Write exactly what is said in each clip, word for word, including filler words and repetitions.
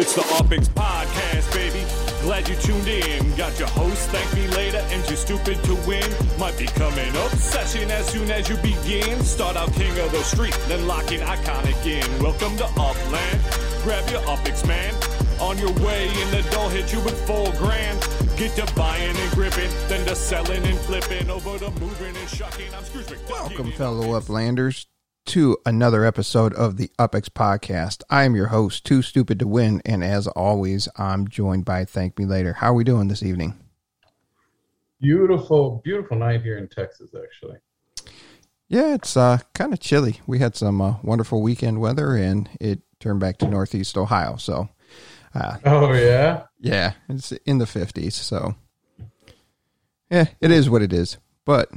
It's the Offix Podcast, baby. Glad you tuned in. Got your host, Thank Me Later, and Too Stupid to Win. Might become an obsession as soon as you begin. Start out king of the street, then lock in iconic in. Welcome to Offland. Grab your Offix, man. On your way, and the doll hit you with four grand. Get to buying and gripping, then to selling and flipping. Over to moving and shocking. I'm Scrooge McDuck. Welcome, fellow Uplanders, to another episode of the Upex Podcast. I am your host, Too Stupid to Win, and as always, I'm joined by Thank Me Later. How are we doing this evening? Beautiful, beautiful night here in Texas, actually. Yeah, it's uh, kind of chilly. We had some uh, wonderful weekend weather, and it turned back to Northeast Ohio. So, uh, oh yeah, yeah, it's in the fifties. So, yeah, it is what it is, but.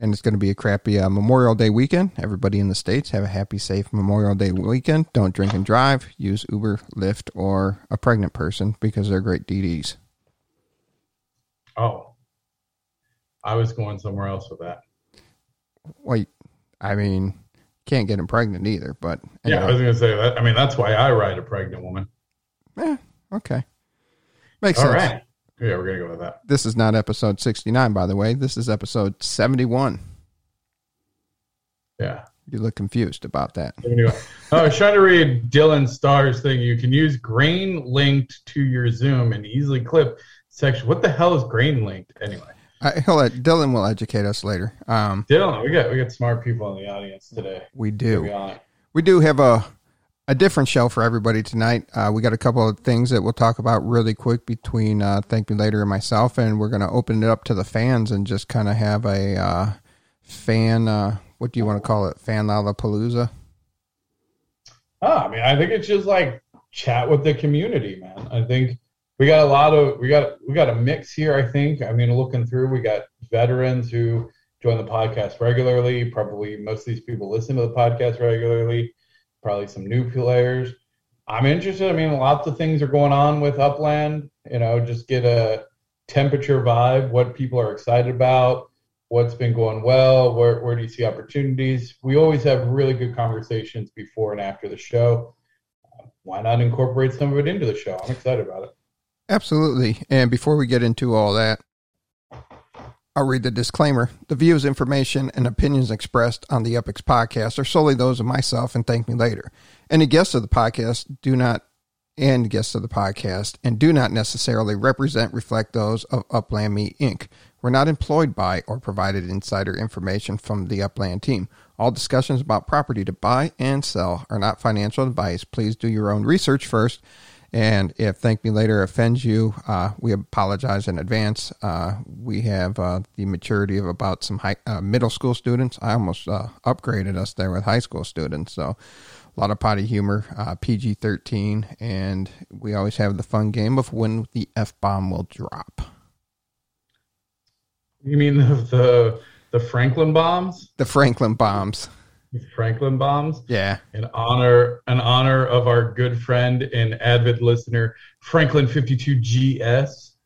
And it's going to be a crappy uh, Memorial Day weekend. Everybody in the States, have a happy, safe Memorial Day weekend. Don't drink and drive. Use Uber, Lyft, or a pregnant person because they're great D Ds. Oh, I was going somewhere else with that. Wait, I mean, can't get them pregnant either. But anyway. Yeah, I was going to say that. I mean, that's why I ride a pregnant woman. Yeah, okay. Makes All sense. All right. Yeah, we're going to go with that. This is not episode sixty-nine, by the way. This is episode seventy-one. Yeah. You look confused about that. seventy-one. I was trying to read Dylan Starr's thing. You can use Grain linked to your Zoom and easily clip section. What the hell is Grain linked anyway? I, he'll let, Dylan will educate us later. Um, Dylan, we got we got smart people in the audience today. We do. We do have a... A different show for everybody tonight. Uh, we got a couple of things that we'll talk about really quick between uh, Thank Me Later and myself, and we're going to open it up to the fans and just kind of have a uh, fan, uh, what do you want to call it, fan Lollapalooza? Oh, I mean, I think it's just like chat with the community, man. I think we got a lot of, we got we got a mix here, I think. I mean, looking through, we got veterans who join the podcast regularly. Probably most of these people listen to the podcast regularly. Probably some new players. I'm interested. I mean, lots of things are going on with Upland. You know, just get a temperature vibe, what people are excited about, what's been going well, where where do you see opportunities. We always have really good conversations before and after the show. Why not incorporate some of it into the show? I'm excited about it. Absolutely. And before we get into all that, I'll read the disclaimer. The views, information, and opinions expressed on the Upex Podcast are solely those of myself and Thank Me Later. Any guests of the podcast do not, and guests of the podcast, and do not necessarily represent, reflect those of Upland Me Incorporated. We're not employed by or provided insider information from the Upland team. All discussions about property to buy and sell are not financial advice. Please do your own research first. And if Thank Me Later offends you, uh, we apologize in advance. Uh, we have uh, the maturity of about some high, uh, middle school students. I almost uh, upgraded us there with high school students. So a lot of potty humor, uh, P G thirteen, and we always have the fun game of when the F-bomb will drop. You mean the the, the Franklin bombs? The Franklin bombs. Franklin bombs. Yeah. In honor in honor of our good friend and avid listener, Franklin fifty-two G S.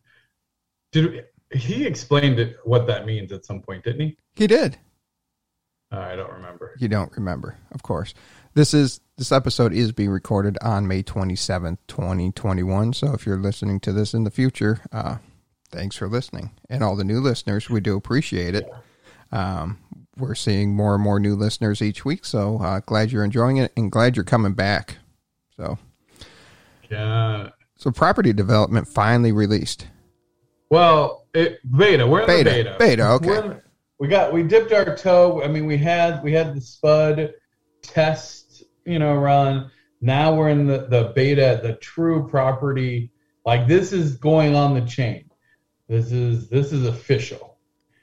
Did he explained it, what that means at some point, didn't he? He did. Uh, I don't remember. You don't remember, of course. This is this episode is being recorded on May twenty-seventh, twenty twenty-one. So if you're listening to this in the future, uh, thanks for listening. And all the new listeners, we do appreciate it. Yeah. Um We're seeing more and more new listeners each week, so uh, glad you're enjoying it and glad you're coming back. So, yeah. So property development finally released. Well, it, beta. We're in the beta. Beta. Okay. We're, we got we dipped our toe. I mean, we had we had the spud test, you know, run. Now we're in the the beta, the true property. Like this is going on the chain. This is this is official.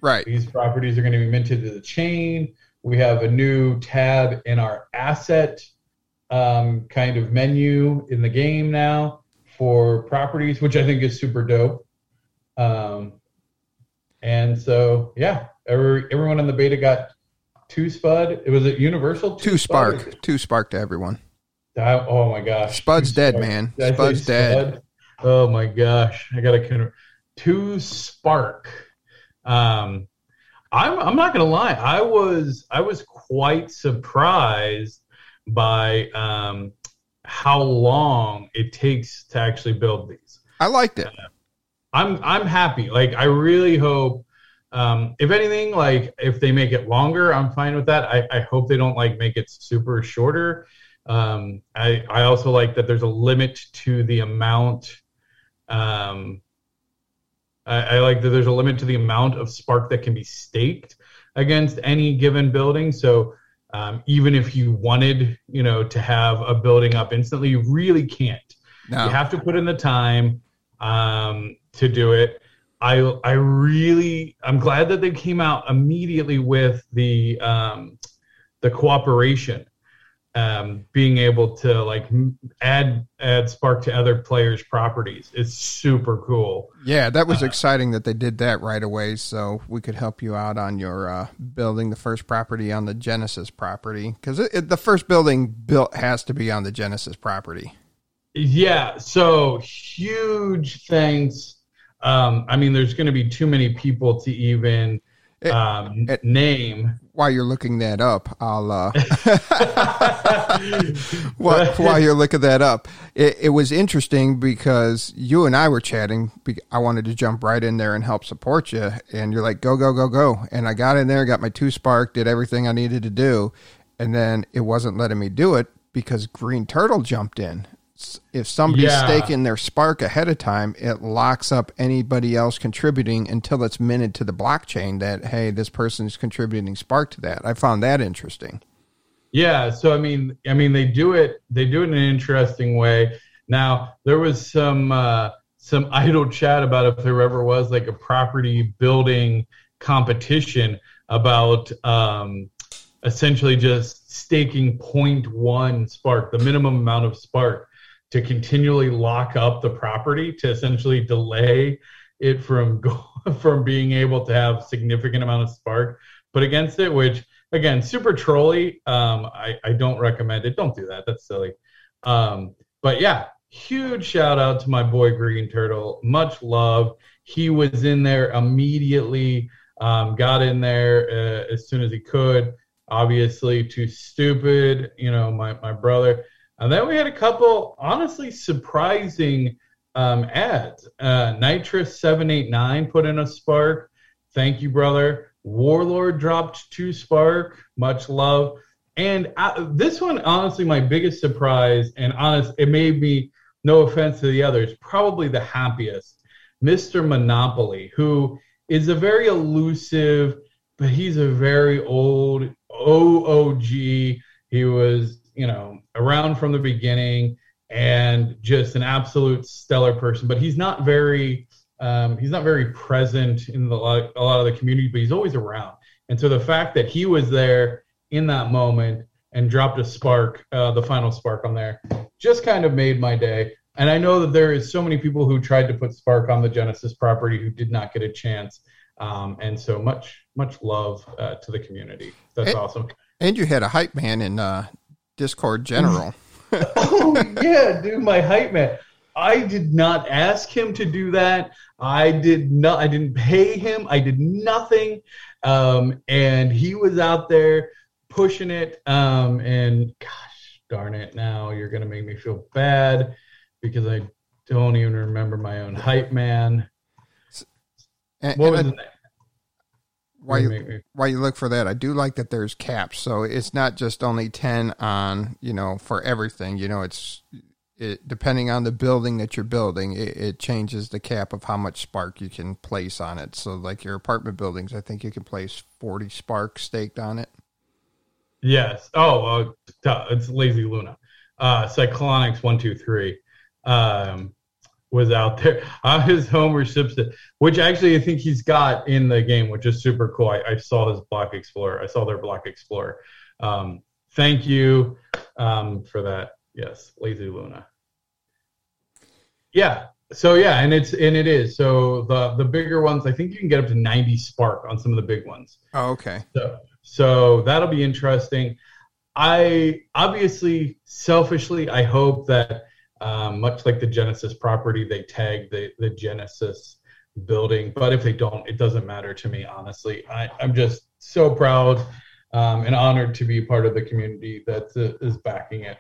Right. These properties are going to be minted to the chain. We have a new tab in our asset um, kind of menu in the game now for properties, which I think is super dope. Um, and so, yeah, every, everyone in the beta got two spud. It was at Universal. Two, two spark. Spud? Two spark to everyone. I, oh, my gosh. Spud's two dead, spark. Man. Did Spud's dead. Spud? Oh, my gosh. I got to kind of two spark. Um, I'm, I'm not going to lie. I was, I was quite surprised by, um, how long it takes to actually build these. I liked it. Uh, I'm I'm happy. Like, I really hope, um, if anything, like, if they make it longer, I'm fine with that. I, I hope they don't, like, make it super shorter. Um, I, I also like that there's a limit to the amount. Um, I, I like that there's a limit to the amount of spark that can be staked against any given building. So um, even if you wanted, you know, to have a building up instantly, you really can't. No. You have to put in the time um, to do it. I I really I'm glad that they came out immediately with the um, the cooperation. Um, being able to like add add spark to other players' properties is super cool. Yeah, that was uh, exciting that they did that right away, so we could help you out on your uh, building the first property on the Genesis property, because the first building built has to be on the Genesis property. Yeah, so huge thanks. Um, I mean, there's going to be too many people to even it, um, it, name. While you're looking that up, I'll, uh, while, while you're looking that up, it, it was interesting because you and I were chatting. I wanted to jump right in there and help support you. And you're like, go, go, go, go. And I got in there, got my two spark, did everything I needed to do. And then it wasn't letting me do it because Green Turtle jumped in. If somebody's yeah. staking their spark ahead of time, it locks up anybody else contributing until it's minted to the blockchain that, hey, this person is contributing spark to that. I found that interesting. Yeah. So, I mean, I mean, they do it, they do it in an interesting way. Now there was some, uh, some idle chat about if there ever was like a property building competition about, um, essentially just staking zero point one spark, the minimum amount of spark, to continually lock up the property to essentially delay it from go, from being able to have significant amount of spark put against it, which, again, super trolly. Um, I, I don't recommend it. Don't do that. That's silly. Um, but, yeah, huge shout-out to my boy Green Turtle. Much love. He was in there immediately, um, got in there uh, as soon as he could. Obviously, Too Stupid, you know, my, my brother. And then we had a couple, honestly, surprising um, ads. Uh, Nitrous seven eight nine put in a spark. Thank you, brother. Warlord dropped two spark. Much love. And I, this one, honestly, my biggest surprise, and honest, it made me, no offense to the others, probably the happiest, Mister Monopoly, who is a very elusive, but he's a very old O O G. He was, you know, around from the beginning and just an absolute stellar person. But he's not very, um, he's not very present in the, a lot of the community, but he's always around. And so the fact that he was there in that moment and dropped a spark, uh, the final spark on there, just kind of made my day. And I know that there is so many people who tried to put spark on the Genesis property who did not get a chance. Um, and so much, much love uh, to the community. That's and, awesome. And you had a hype man in uh, Discord General. Oh, yeah, dude, my hype man. I did not ask him to do that. I did not. I didn't pay him. I did nothing. Um, and he was out there pushing it. Um, and gosh darn it, now you're going to make me feel bad because I don't even remember my own hype man. And, what and was I, that? Why you, why you look for that? I do like that there's caps, so it's not just only ten on, you know, for everything. You know, it's it, depending on the building that you're building, it, it changes the cap of how much spark you can place on it. So, like your apartment buildings, I think you can place forty spark staked on it. Yes. Oh, uh, it's Lazy Luna. Uh, Cyclonics one two three. Um, was out there on his homer ships, which actually I think he's got in the game, which is super cool. I, I saw his block explorer. I saw their block explorer. Um, thank you um, for that. Yes. Lazy Luna. Yeah. So yeah. And it's, and it is. So the, the bigger ones, I think you can get up to ninety spark on some of the big ones. Oh, okay. So, so that'll be interesting. I obviously selfishly, I hope that, Um, much like the Genesis property, they tag the, the Genesis building. But if they don't, it doesn't matter to me, honestly. I, I'm just so proud um, and honored to be part of the community that uh, is backing it.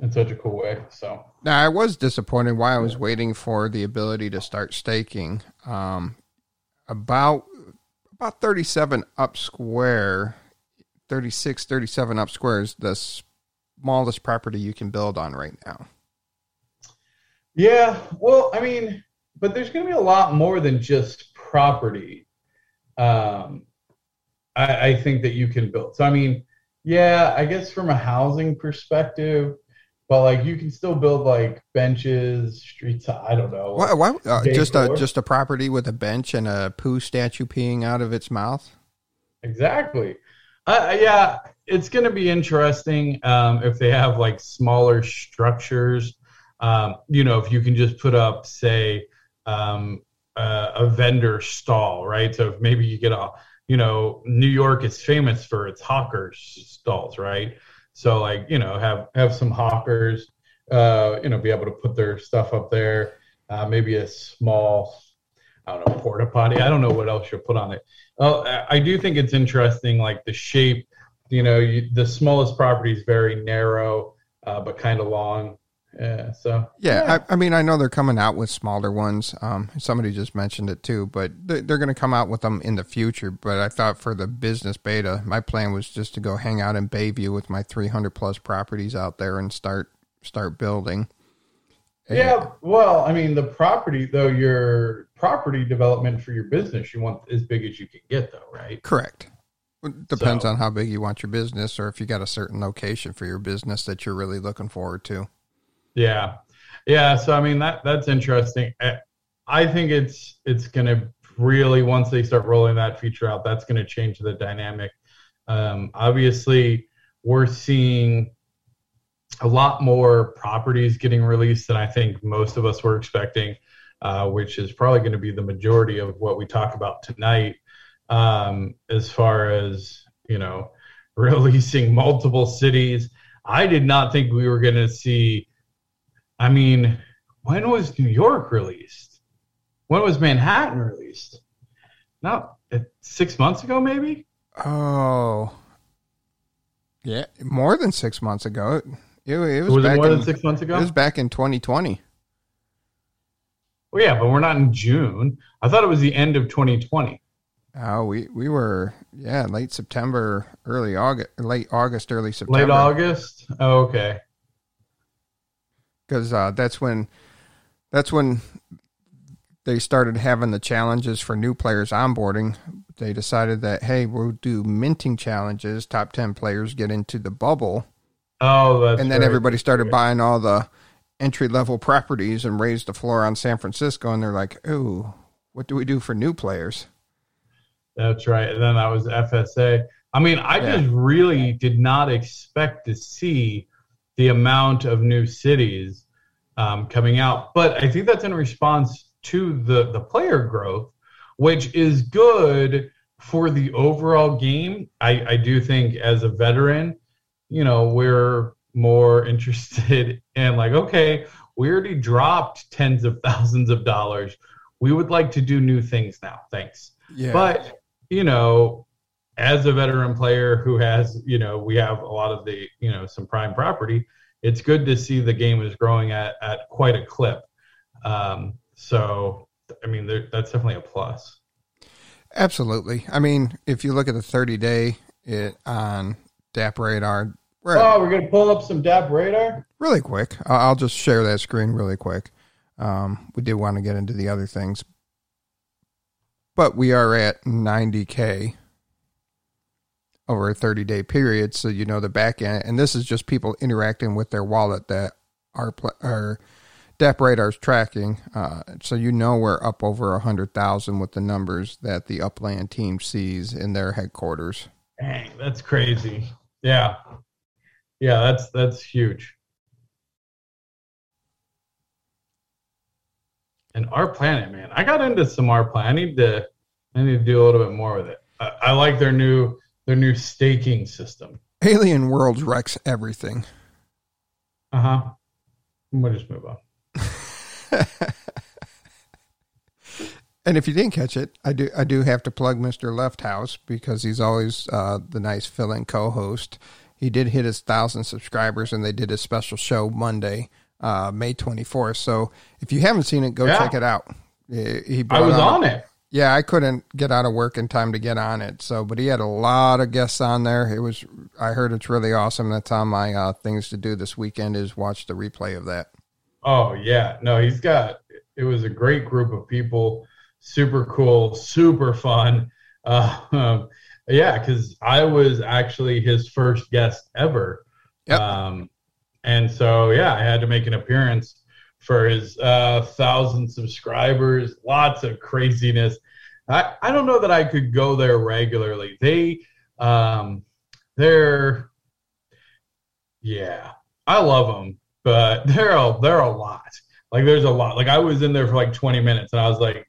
in such a cool way. So now I was disappointed while I was yeah. waiting for the ability to start staking. Um, about about thirty-seven up square, thirty-six, thirty-seven up square is the smallest property you can build on right now. Yeah, well, I mean, but there's going to be a lot more than just property. Um, I, I think that you can build. So, I mean, yeah, I guess from a housing perspective, but like you can still build like benches, streets. I don't know. Why, why, uh, just a just a property with a bench and a poo statue peeing out of its mouth. Exactly. Uh, yeah, it's going to be interesting um, if they have like smaller structures. Um, you know, if you can just put up, say, um, uh, a vendor stall, right? So if maybe you get a, you know, New York is famous for its hawkers stalls, right? So like, you know, have, have some hawkers, uh, you know, be able to put their stuff up there. Uh, maybe a small, I don't know, porta potty. I don't know what else you'll put on it. Oh, well, I do think it's interesting, like the shape, you know, you, the smallest property is very narrow, uh, but kind of long. Yeah, so yeah, yeah. I, I mean, I know they're coming out with smaller ones. Um, somebody just mentioned it too, but they're, they're going to come out with them in the future. But I thought for the business beta, my plan was just to go hang out in Bayview with my three hundred plus properties out there and start start building. Yeah, and, well, I mean, the property though, your property development for your business, you want as big as you can get, though, right? Correct. It depends so. on how big you want your business, or if you got a certain location for your business that you're really looking forward to. Yeah. Yeah. So, I mean, that that's interesting. I think it's it's going to really, once they start rolling that feature out, that's going to change the dynamic. Um, obviously, we're seeing a lot more properties getting released than I think most of us were expecting, uh, which is probably going to be the majority of what we talk about tonight, um, as far as, you know, releasing multiple cities. I did not think we were going to see... I mean, when was New York released? When was Manhattan released? Not six months ago, maybe? Oh. Yeah, more than six months ago. It, it was, was back it more in, than six months ago? It was back in twenty twenty. Well, yeah, but we're not in June. I thought it was the end of twenty twenty. Oh, we, we were, yeah, late September, early August, late August, early September. Late August? Oh, okay. Because uh, that's when that's when they started having the challenges for new players onboarding. They decided that, hey, we'll do minting challenges. Top ten players get into the bubble. Oh, that's And then right. everybody started yeah. buying all the entry-level properties and raised the floor on San Francisco. And they're like, ooh, what do we do for new players? That's right. And then that was F S A. I mean, I yeah. just really did not expect to see the amount of new cities um, coming out. But I think that's in response to the, the player growth, which is good for the overall game. I, I do think as a veteran, you know, we're more interested in like, okay, we already dropped tens of thousands of dollars. We would like to do new things now. Thanks. Yeah. But, you know, as a veteran player who has, you know, we have a lot of the, you know, some prime property, it's good to see the game is growing at, at quite a clip. Um, so, I mean, there, that's definitely a plus. Absolutely. I mean, if you look at the thirty-day it on D A P Radar. We're oh, at, we're going to pull up some D A P Radar? Really quick. I'll just share that screen really quick. Um, we did want to get into the other things. But we are at ninety K over a thirty-day period, so you know the back end. And this is just people interacting with their wallet that our, our D A P Radar is tracking. Uh, so you know we're up over one hundred thousand with the numbers that the Upland team sees in their headquarters. Dang, that's crazy. Yeah. Yeah, that's that's huge. And R-Planet, man. I got into some R-Planet. I need to, I need to do a little bit more with it. I, I like their new... Their new staking system. Alien Worlds wrecks everything. Uh-huh. We'll just move on. And if you didn't catch it, I do I do have to plug Mister Lefthouse because he's always uh, the nice fill-in co-host. He did hit his thousand subscribers, and they did a special show Monday, uh, May twenty-fourth. So if you haven't seen it, go yeah. check it out. He I was on, on it. it. Yeah, I couldn't get out of work in time to get on it. So, but he had a lot of guests on there. It was, I heard it's really awesome. That's on my uh, things to do this weekend, is watch the replay of that. Oh yeah, no, he's got. It was a great group of people. Super cool, super fun. Uh, um, yeah, because I was actually his first guest ever. Yep. Um, and so yeah, I had to make an appearance for his uh, thousand subscribers, lots of craziness. I, I don't know that I could go there regularly. They, um, they're, yeah, I love them, but they're a, they're a lot. Like there's a lot. Like I was in there for like twenty minutes, and I was like,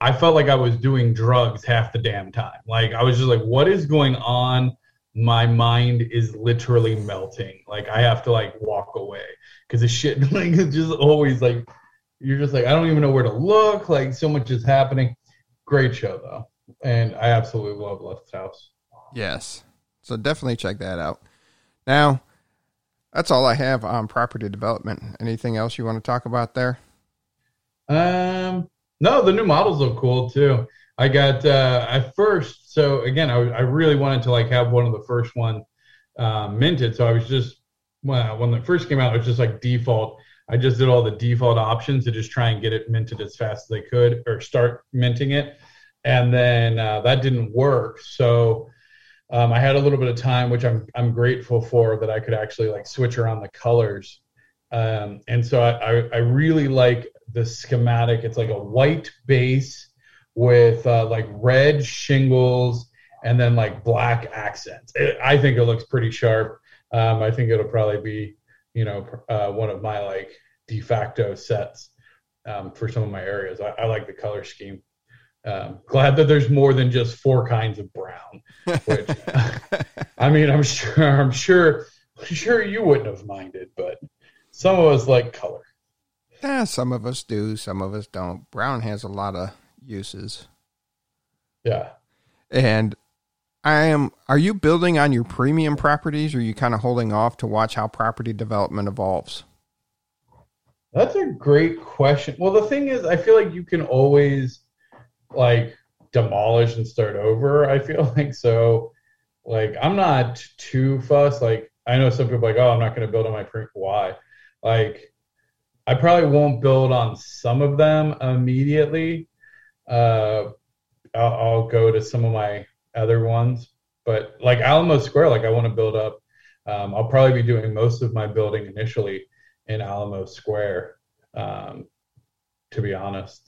I felt like I was doing drugs half the damn time. Like I was just like, what is going on? My mind is literally melting. Like I have to like walk away because the shit like it's just always like you're just like I don't even know where to look. Like so much is happening. Great show though, and I absolutely love Lefthouse. Yes, so definitely check that out. Now that's all I have on property development. Anything else you want to talk about there? Um, no, the new models look cool too. I got uh, I first. So again, I, I really wanted to like have one of the first one uh, minted. So I was just, well, when it first came out, it was just like default. I just did all the default options to just try and get it minted as fast as I could, or start minting it. And then uh, that didn't work. So um, I had a little bit of time, which I'm I'm grateful for, that I could actually like switch around the colors. Um, and so I, I, I really like the schematic. It's like a white base with uh, like red shingles and then like black accents. It, I think it looks pretty sharp. Um, I think it'll probably be, you know, uh, one of my like de facto sets um, for some of my areas. I, I like the color scheme. Um, glad that there's more than just four kinds of brown, which I mean, I'm sure, I'm sure, I'm sure you wouldn't have minded, but some of us like color. Yeah, some of us do, some of us don't. Brown has a lot of uses. Yeah. And I am, are you building on your premium properties, or are you kind of holding off to watch how property development evolves? That's a great question. Well, the thing is, I feel like you can always like demolish and start over. I feel like, so like, I'm not too fussed. Like I know some people are like, oh, I'm not going to build on my premium. Why? Like I probably won't build on some of them immediately. Uh, I'll, I'll go to some of my other ones, but like Alamo Square, like I want to build up. Um, I'll probably be doing most of my building initially in Alamo Square. Um, to be honest,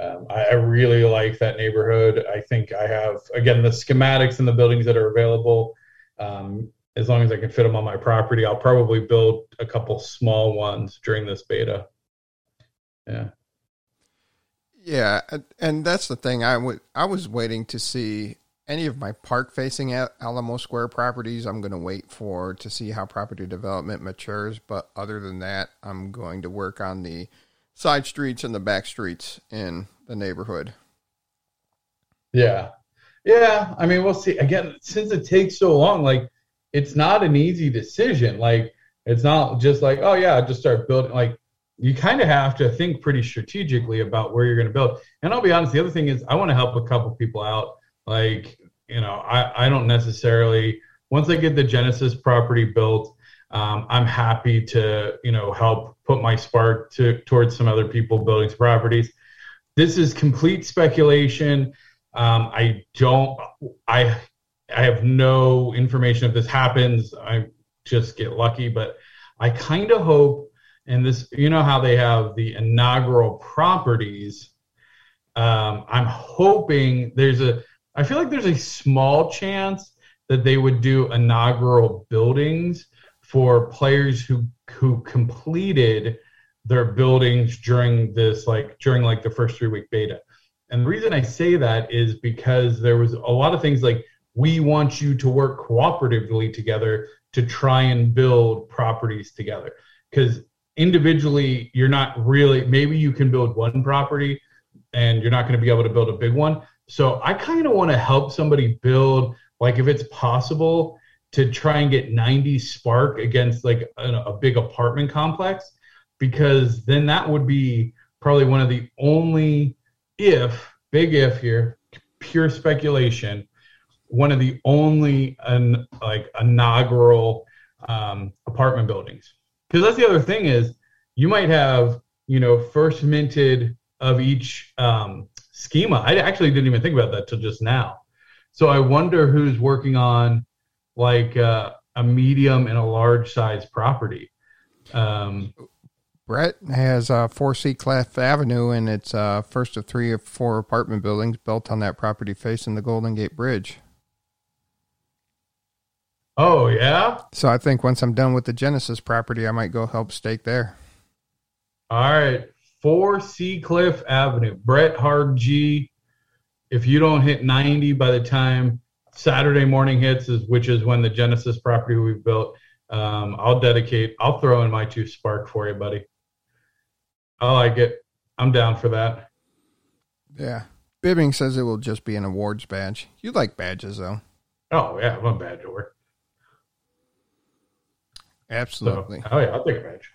um, I, I really like that neighborhood. I think I have, again, the schematics and the buildings that are available. Um, as long as I can fit them on my property, I'll probably build a couple small ones during this beta. Yeah. Yeah, and that's the thing. I, w- I was waiting to see any of my park-facing Alamo Square properties. I'm going to wait for to see how property development matures. But other than that, I'm going to work on the side streets and the back streets in the neighborhood. Yeah. Yeah, I mean, we'll see. Again, since it takes so long, like, it's not an easy decision. Like, it's not just like, oh, yeah, just start building, like, you kind of have to think pretty strategically about where you're going to build. And I'll be honest, the other thing is I want to help a couple people out. Like, you know, I, I don't necessarily, once I get the Genesis property built, um, I'm happy to, you know, help put my spark to, towards some other people building properties. This is complete speculation. Um, I don't, I, I have no information if this happens. I just get lucky, but I kind of hope. And this, you know how they have the inaugural properties. Um, I'm hoping there's a, I feel like there's a small chance that they would do inaugural buildings for players who, who completed their buildings during this, like during like the first three week beta. And the reason I say that is because there was a lot of things like, we want you to work cooperatively together to try and build properties together. Because individually, you're not really, maybe you can build one property and you're not going to be able to build a big one. So I kind of want to help somebody build, like if it's possible, to try and get ninety spark against like a, a big apartment complex, because then that would be probably one of the only, if, big if here, pure speculation, one of the only an, like inaugural um, apartment buildings. Because that's the other thing is you might have, you know, first minted of each um, schema. I actually didn't even think about that till just now. So I wonder who's working on like uh, a medium and a large size property. Um, Brett has uh, Four Seacliff Avenue, and it's uh, first of three or four apartment buildings built on that property facing the Golden Gate Bridge. Oh, yeah? So I think once I'm done with the Genesis property, I might go help stake there. All right. Four Seacliff Avenue. Brett Hard G. If you don't hit ninety by the time Saturday morning hits, is which is when the Genesis property we've built, um, I'll dedicate. I'll throw in my two spark for you, buddy. I like it. I'm down for that. Yeah. Bibbing says it will just be an awards badge. You like badges, though. Oh, yeah. I'm a badge award. Absolutely. So, oh, yeah. I'll take a badge.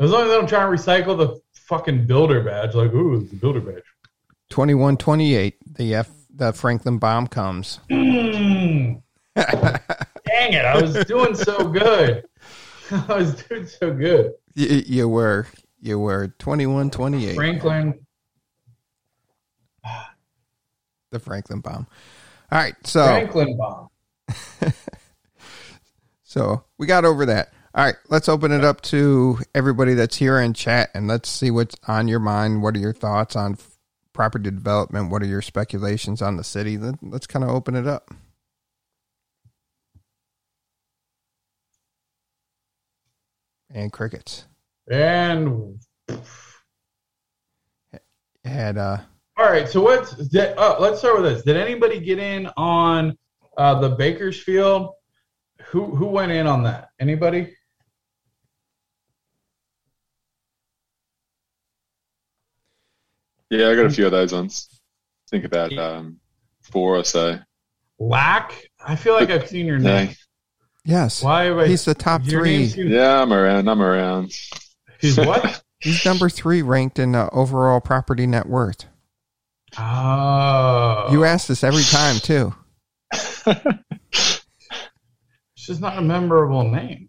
As long as I don't try and recycle the fucking builder badge. Like, ooh, it's the builder badge. twenty-one twenty-eight, the F, the Franklin bomb comes. Mm. Dang it. I was doing so good. I was doing so good. You, you were. You were twenty-one twenty-eight. Franklin. The Franklin bomb. All right, so Franklin bomb. So we got over that. All right, let's open it up to everybody that's here in chat, and let's see what's on your mind. What are your thoughts on f- property development? What are your speculations on the city? Let, let's kind of open it up. And crickets. And had uh all right, so what's did, uh, let's start with this. Did anybody get in on uh the Bakersfield? Who who went in on that? Anybody? Yeah, I got a few of those ones. Think about um four or so. Lack? I feel like I've seen your name. No. Yes. Why have I, he's the top three. Yeah, I'm around. I'm around. He's what? He's number three ranked in uh, overall property net worth. Oh. You ask this every time, too. It's just not a memorable name.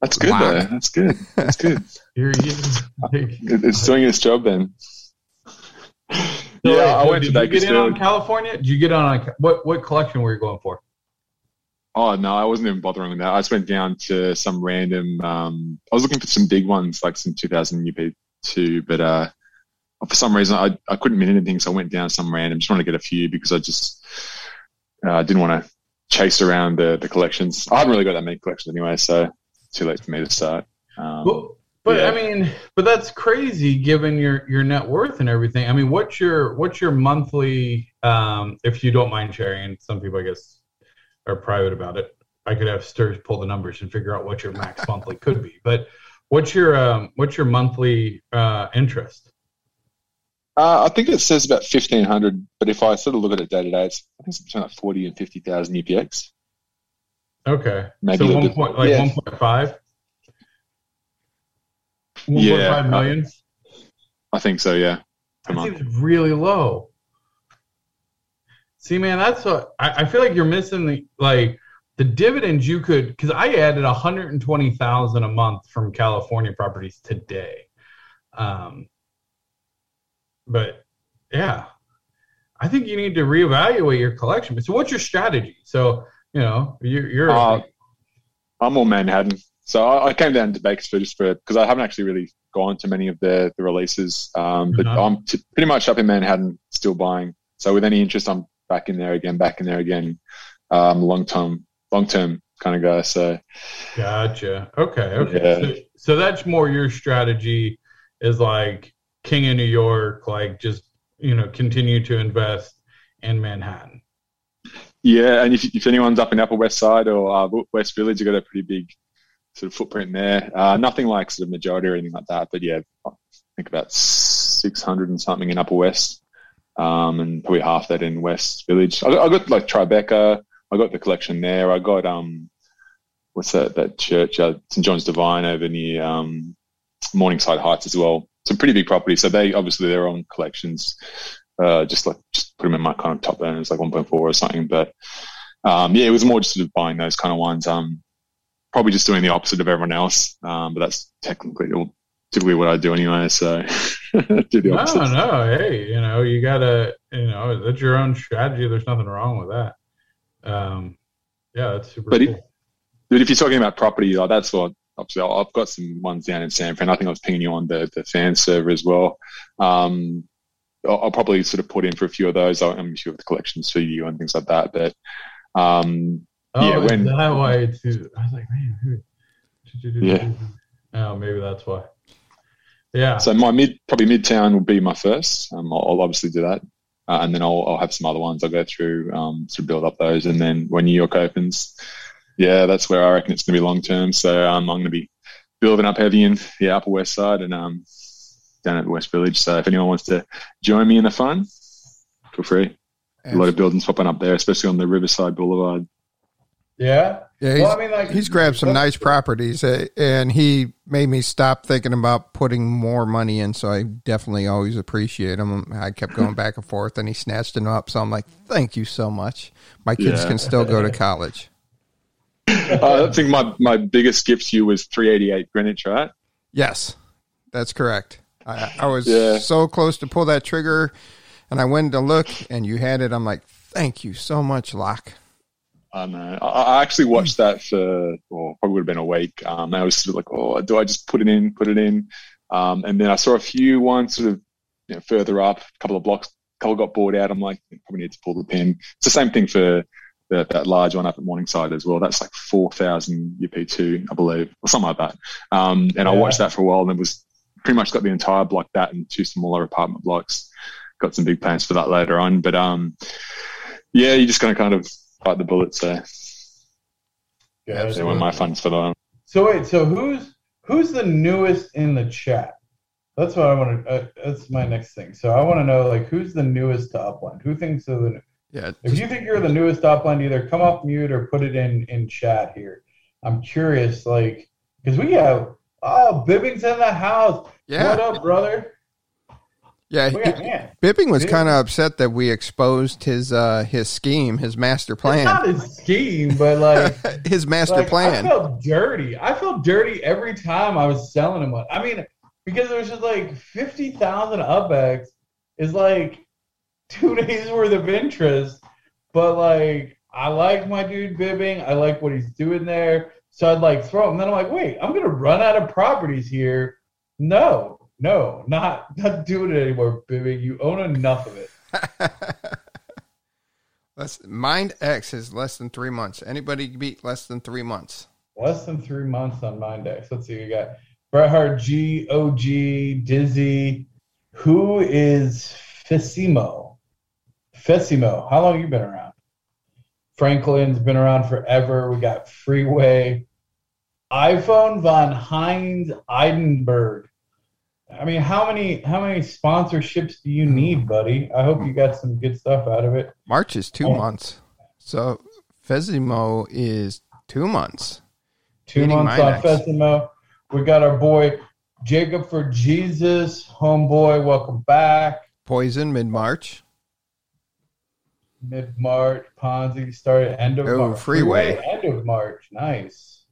That's good, wow. Though. That's good. That's good. Here he is. It's doing its job, then. Yeah, yeah, I went to Bakersfield. Did you get in on California? Did you get on a, what? What collection were you going for? Oh, no, I wasn't even bothering with that. I just went down to some random... Um, I was looking for some big ones, like some two thousand U P two, but uh, for some reason, I, I couldn't mint anything, so I went down some random. Just wanted to get a few because I just uh, didn't want to chase around the, the collections. I haven't really got that many collections anyway, so it's too late for me to start. Um, well, but, yeah. I mean, but that's crazy given your, your net worth and everything. I mean, what's your, what's your monthly, um, if you don't mind sharing, some people, I guess... are private about it. I could have Sturz pull the numbers and figure out what your max monthly could be. But what's your um, what's your monthly uh, interest? Uh, I think it says about fifteen hundred. But if I sort of look at it day to day, it's I think it's between like forty and fifty thousand U P X. Okay, maybe so one point like yeah. one point five. One yeah, point five million. I, I think so. Yeah, I think it's really low. See, man, that's what I, I feel like you're missing the like the dividends you could, because I added one hundred twenty thousand dollars a month from California properties today. Um, but yeah, I think you need to reevaluate your collection. So, what's your strategy? So, you know, you're, you're uh, I'm all Manhattan, so I, I came down to Bakersfield just for because I haven't actually really gone to many of the the releases. Um, but not. I'm t- pretty much up in Manhattan, still buying. So, with any interest, I'm back in there again, back in there again. Um, long term, long term kind of guy. So, gotcha. Okay, okay. Yeah. So, so that's more your strategy is like King of New York, like just you know continue to invest in Manhattan. Yeah, and if, if anyone's up in Upper West Side or uh, West Village, you got a pretty big sort of footprint there. Uh, nothing like sort of majority or anything like that, but yeah, I think about six hundred and something in Upper West. Um, and probably half that in West Village. I, I got like Tribeca. I got the collection there. I got um, what's that, that church, uh, Saint John's Divine over near um, Morningside Heights as well. It's a pretty big property. So they obviously their own collections, uh, just like just put them in my kind of top earners, like one point four or something. But um, yeah, it was more just sort of buying those kind of ones. Um, probably just doing the opposite of everyone else. Um, but that's technically all, typically what I do anyway. So do the opposite. No, no. Hey, you know, you gotta, you know, that's your own strategy. There's nothing wrong with that. Um, yeah, that's super but cool. If, but if you're talking about property, like that's what, obviously, I've got some ones down in San Fran. I think I was pinging you on the, the fan server as well. Um, I'll, I'll probably sort of put in for a few of those. I'm sure the collections for you and things like that. But um, oh, yeah, when that way too. I was like, man, who? Yeah. Oh, maybe that's why. Yeah. So my mid, probably Midtown will be my first. Um, I'll, I'll obviously do that, uh, and then I'll, I'll have some other ones. I'll go through um, to build up those, and then when New York opens. Yeah, that's where I reckon it's going to be long term. So um, I'm going to be building up heavy in the Upper West Side and um, down at West Village. So if anyone wants to join me in the fun, feel free. Absolutely. A lot of buildings popping up there, especially on the Riverside Boulevard. Yeah, yeah. Well, I mean, like he's grabbed some nice properties, uh, and he made me stop thinking about putting more money in. So I definitely always appreciate him. I kept going back and forth, and he snatched him up. So I'm like, thank you so much. My kids yeah. can still go to college. Uh, I think my, my biggest gift to you was three eighty-eight Greenwich, right? Yes, that's correct. I, I was yeah. so close to pull that trigger, and I went to look, and you had it. I'm like, thank you so much, Locke. I know. I, I actually watched that for well, probably would have been a week. Um, I was sort of like, oh, do I just put it in, put it in? Um, and then I saw a few ones sort of you know, further up, a couple of blocks. A couple got bored out. I'm like, I probably need to pull the pin. It's the same thing for... That, that large one up at Morningside as well. That's like four thousand U P two, I believe, or something like that. Um, and yeah. I watched that for a while, and it was pretty much got the entire block that and two smaller apartment blocks. Got some big plans for that later on. But, um, yeah, you're just going to kind of bite the bullet. So, yeah, they were my funds for that. So, wait, so who's who's the newest in the chat? That's what I want to uh, – that's my next thing. So I want to know, like, who's the newest to Upland? Who thinks of the – Yeah, if just, you think you're the newest Upland, either come off mute or put it in, in chat here. I'm curious, like, because we have, oh, Bibbing's in the house. Yeah. What up, brother? Yeah, he, got, Bibbing was kind of upset that we exposed his uh, his scheme, his master plan. It's not his scheme, but like. his master like, plan. I felt dirty. I felt dirty every time I was selling him one. I mean, because there was just like fifty thousand Upex is like. Two days worth of interest, but like I like my dude Bibbing, I like what he's doing there, so I'd like throw him. Then I'm like, wait, I'm gonna run out of properties here. No, no, not not doing it anymore, Bibbing. You own enough of it. Less, Mind X is less than three months. Anybody beat less than three months? Less than three months on Mind X. Let's see, we got Brett Hard G, O G, Dizzy. Who is Fissimo? Fessimo, how long have you been around? Franklin's been around forever. We got Freeway. iPhone von Heinz Eidenberg. I mean, how many how many sponsorships do you need, buddy? I hope you got some good stuff out of it. March is two oh. months. So Fessimo is two months. Two Meaning months on next. Fessimo. We got our boy Jacob for Jesus. Homeboy, welcome back. Poison mid-March. Mid March, Ponzi started end of oh, March. Freeway. Freeway. End of March, nice.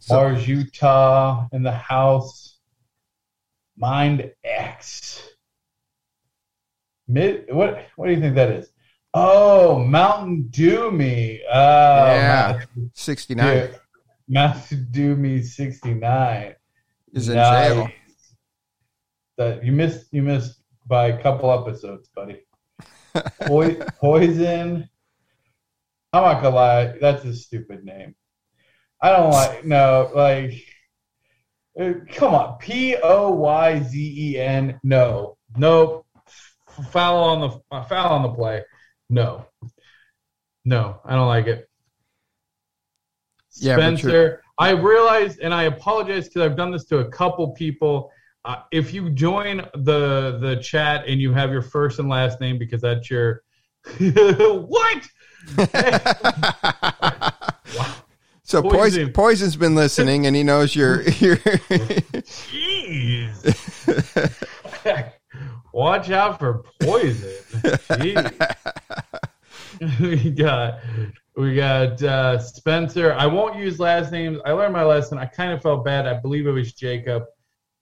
So, Mars, Utah in the house. Mind X. Mid, what? What do you think that is? Oh, Mountain Dew me. Oh, yeah, sixty nine. Mountain Dew me sixty nine. Is in jail. That you missed. You missed by a couple episodes, buddy. Poison. I'm not gonna lie, that's a stupid name. I don't like no like. Come on, P O Y Z E N. No, no, foul on the foul on the play. No, no, I don't like it. Yeah, Spencer, I realized, and I apologize because I've done this to a couple people. Uh, if you join the the chat and you have your first and last name, because that's your what? Wow. So Poison. Poison, Poison's been listening, and he knows you're. you're Jeez. Watch out for Poison. Jeez. we got we got uh, Spencer. I won't use last names. I learned my lesson. I kind of felt bad. I believe it was Jacob.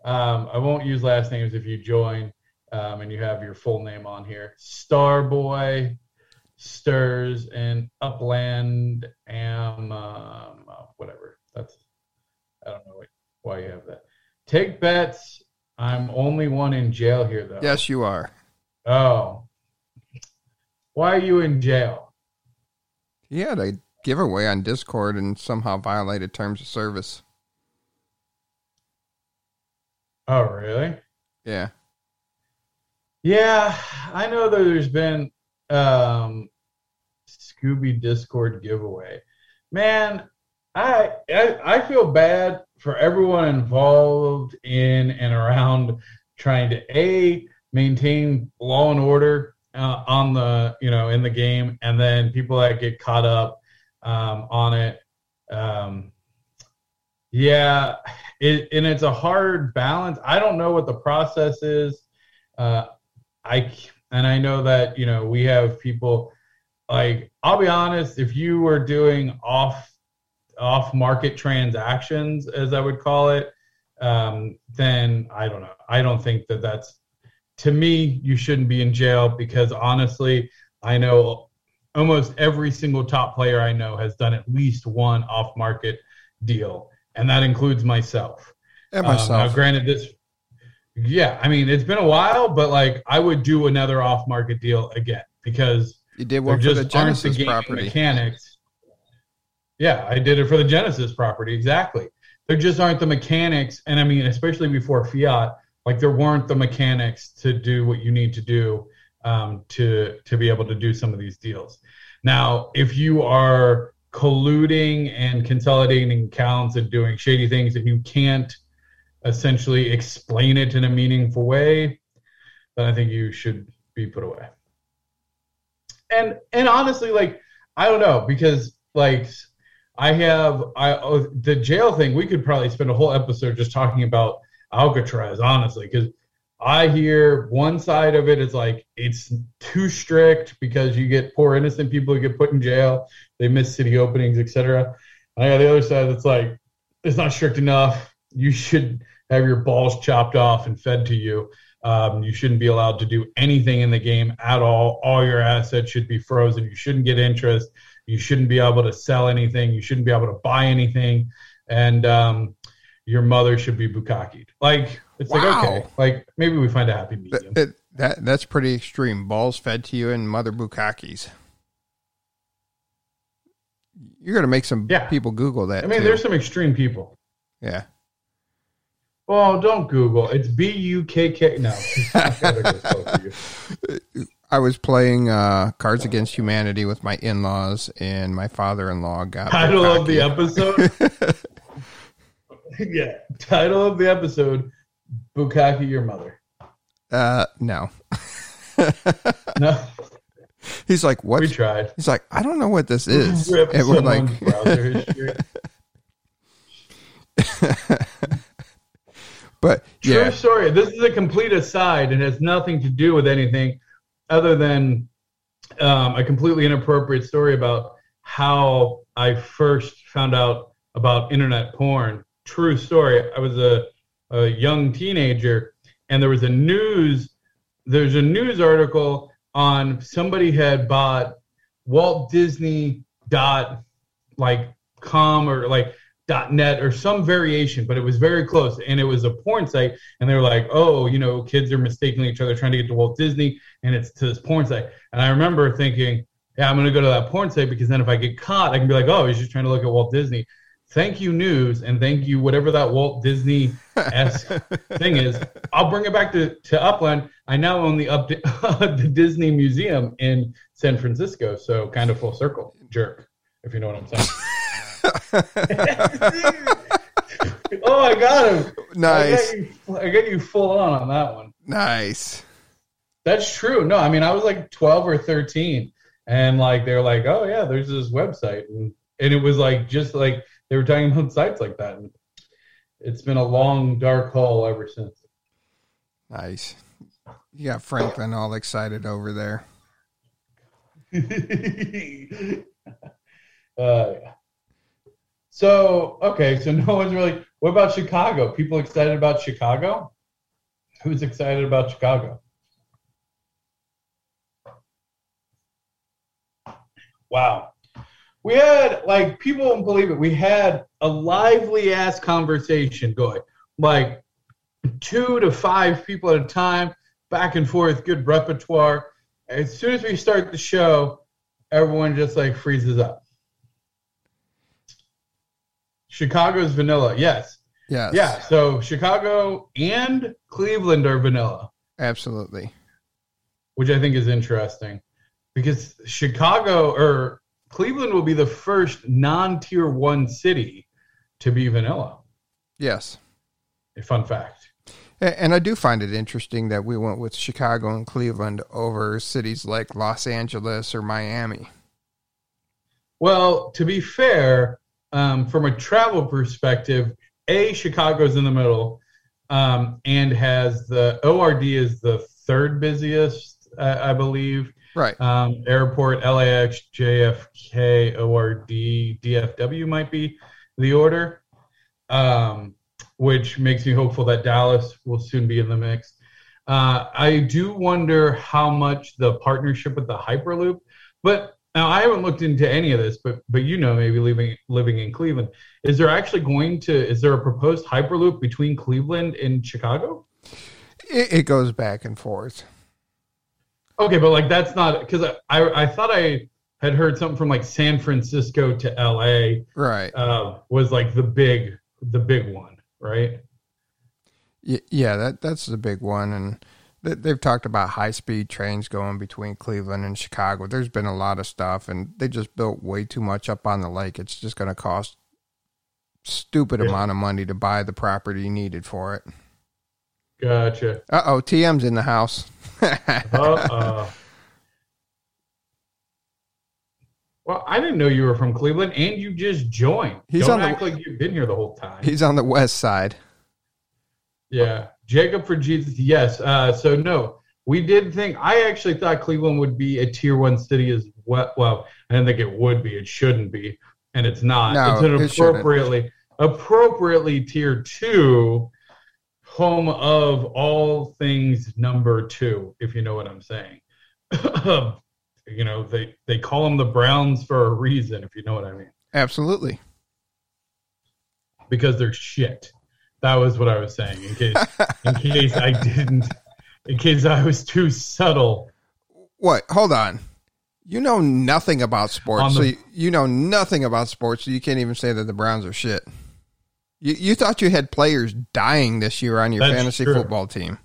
Um, I won't use last names if you join um, and you have your full name on here. Starboy, Stirs, and Upland Am, um, whatever. That's I don't know why you have that. Take bets. I'm only one in jail here, though. Yes, you are. Oh. Why are you in jail? He had a giveaway on Discord and somehow violated terms of service. Oh, really? Yeah. Yeah, I know that there's been um, Scooby Discord giveaway. Man, I, I I feel bad for everyone involved in and around trying to, A, maintain law and order Uh, on the, you know, in the game, and then people that get caught up um, on it. Um, yeah, it, and it's a hard balance. I don't know what the process is. Uh, I and I know that, you know, we have people, like, I'll be honest, if you were doing off, off-market transactions, as I would call it, um, then I don't know. I don't think that that's, to me, you shouldn't be in jail because, honestly, I know almost every single top player I know has done at least one off-market deal, and that includes myself. And myself. Um, now, granted, this – yeah, I mean, it's been a while, but, like, I would do another off-market deal again because you did one for the Genesis property. Mechanics. Yeah, I did it for the Genesis property, exactly. There just aren't the mechanics, and, I mean, especially before Fiat – like, there weren't the mechanics to do what you need to do um, to to be able to do some of these deals. Now, if you are colluding and consolidating accounts and doing shady things and you can't essentially explain it in a meaningful way, then I think you should be put away. And and honestly, like, I don't know, because, like, I have I the jail thing, we could probably spend a whole episode just talking about Alcatraz, honestly, because I hear one side of it is like it's too strict because you get poor innocent people who get put in jail, they miss city openings, et cetera. I got the other side that's like it's not strict enough. You should have your balls chopped off and fed to you. Um, you shouldn't be allowed to do anything in the game at all. All your assets should be frozen. You shouldn't get interest. You shouldn't be able to sell anything. You shouldn't be able to buy anything, and um, your mother should be bukakied. Like, it's wow. like, okay, like maybe we find a happy medium. That, that, that's pretty extreme. Balls fed to you and mother bukakis. You're going to make some yeah. people Google that. I mean, too. There's some extreme people. Yeah. Well, don't Google. It's B U K K. No. I was playing uh, Cards Against Humanity with my in-laws, and my father-in-law got title bukaki. Of the episode? Yeah, title of the episode, Bukaki Your Mother. Uh, no. No? He's like, what? We tried. He's like, I don't know what this is. Rip and we're like... But, yeah. True story. This is a complete aside and has nothing to do with anything other than um, a completely inappropriate story about how I first found out about internet porn. True story. I was a, a young teenager, and there was a news. There's a news article on somebody had bought Walt Disney dot like com or like dot net or some variation, but it was very close, and it was a porn site. And they were like, "Oh, you know, kids are mistaking each other trying to get to Walt Disney, and it's to this porn site." And I remember thinking, "Yeah, I'm going to go to that porn site because then if I get caught, I can be like, oh, he's just trying to look at Walt Disney." Thank you, news, and thank you, whatever that Walt Disney-esque thing is. I'll bring it back to, to Upland. I now own the, up to, the Disney Museum in San Francisco, so kind of full circle. Jerk, if you know what I'm saying. Oh, I got him. Nice. I got, you, I got you full on on that one. Nice. That's true. No, I mean, I was like twelve or thirteen, and like they're like, oh, yeah, there's this website, and, and it was like just like – they were talking about sites like that. And it's been a long, dark haul ever since. Nice. You got Franklin all excited over there. uh, so, okay, so no one's really... What about Chicago? People excited about Chicago? Who's excited about Chicago? Wow. We had, like, people don't believe it. We had a lively-ass conversation going, like, two to five people at a time, back and forth, good repertoire. As soon as we start the show, everyone just, like, freezes up. Chicago's vanilla, yes. Yes. Yeah, so Chicago and Cleveland are vanilla. Absolutely. Which I think is interesting. Because Chicago or Cleveland will be the first non-tier one city to be vanilla. Yes. A fun fact. And I do find it interesting that we went with Chicago and Cleveland over cities like Los Angeles or Miami. Well, to be fair, um, from a travel perspective, A, Chicago's in the middle um, and has the O R D is the third busiest, uh, I believe. Right. Um, airport, L A X, J F K, O R D, D F W might be the order, um, which makes me hopeful that Dallas will soon be in the mix. Uh, I do wonder how much the partnership with the Hyperloop, but now I haven't looked into any of this, but but you know, maybe living, living in Cleveland, is there actually going to, is there a proposed Hyperloop between Cleveland and Chicago? It, it goes back and forth. Okay, but, like, that's not – because I, I I thought I had heard something from, like, San Francisco to L A Right. Uh, was, like, the big the big one, right? Yeah, that that's the big one. And they've talked about high-speed trains going between Cleveland and Chicago. There's been a lot of stuff, and they just built way too much up on the lake. It's just going to cost stupid yeah. amount of money to buy the property needed for it. Gotcha. Uh-oh, T M's in the house. Uh-oh. Well, I didn't know you were from Cleveland, and you just joined. He's Don't on act the, like you've been here the whole time. He's on the west side. Yeah. Jacob for Jesus, yes. Uh, so, no, we did think – I actually thought Cleveland would be a tier one city as well. Well, I didn't think it would be. It shouldn't be, and it's not. No, it's an it appropriately, appropriately tier two – home of all things number two, if you know what I'm saying. You know, they, they call them the Browns for a reason, if you know what I mean. Absolutely. Because they're shit. That was what I was saying, in case in case I didn't, in case I was too subtle. What? Hold on. You know nothing about sports. On the, so you, you know nothing about sports, so you can't even say that the Browns are shit. You, you thought you had players dying this year on your that's fantasy true. Football team.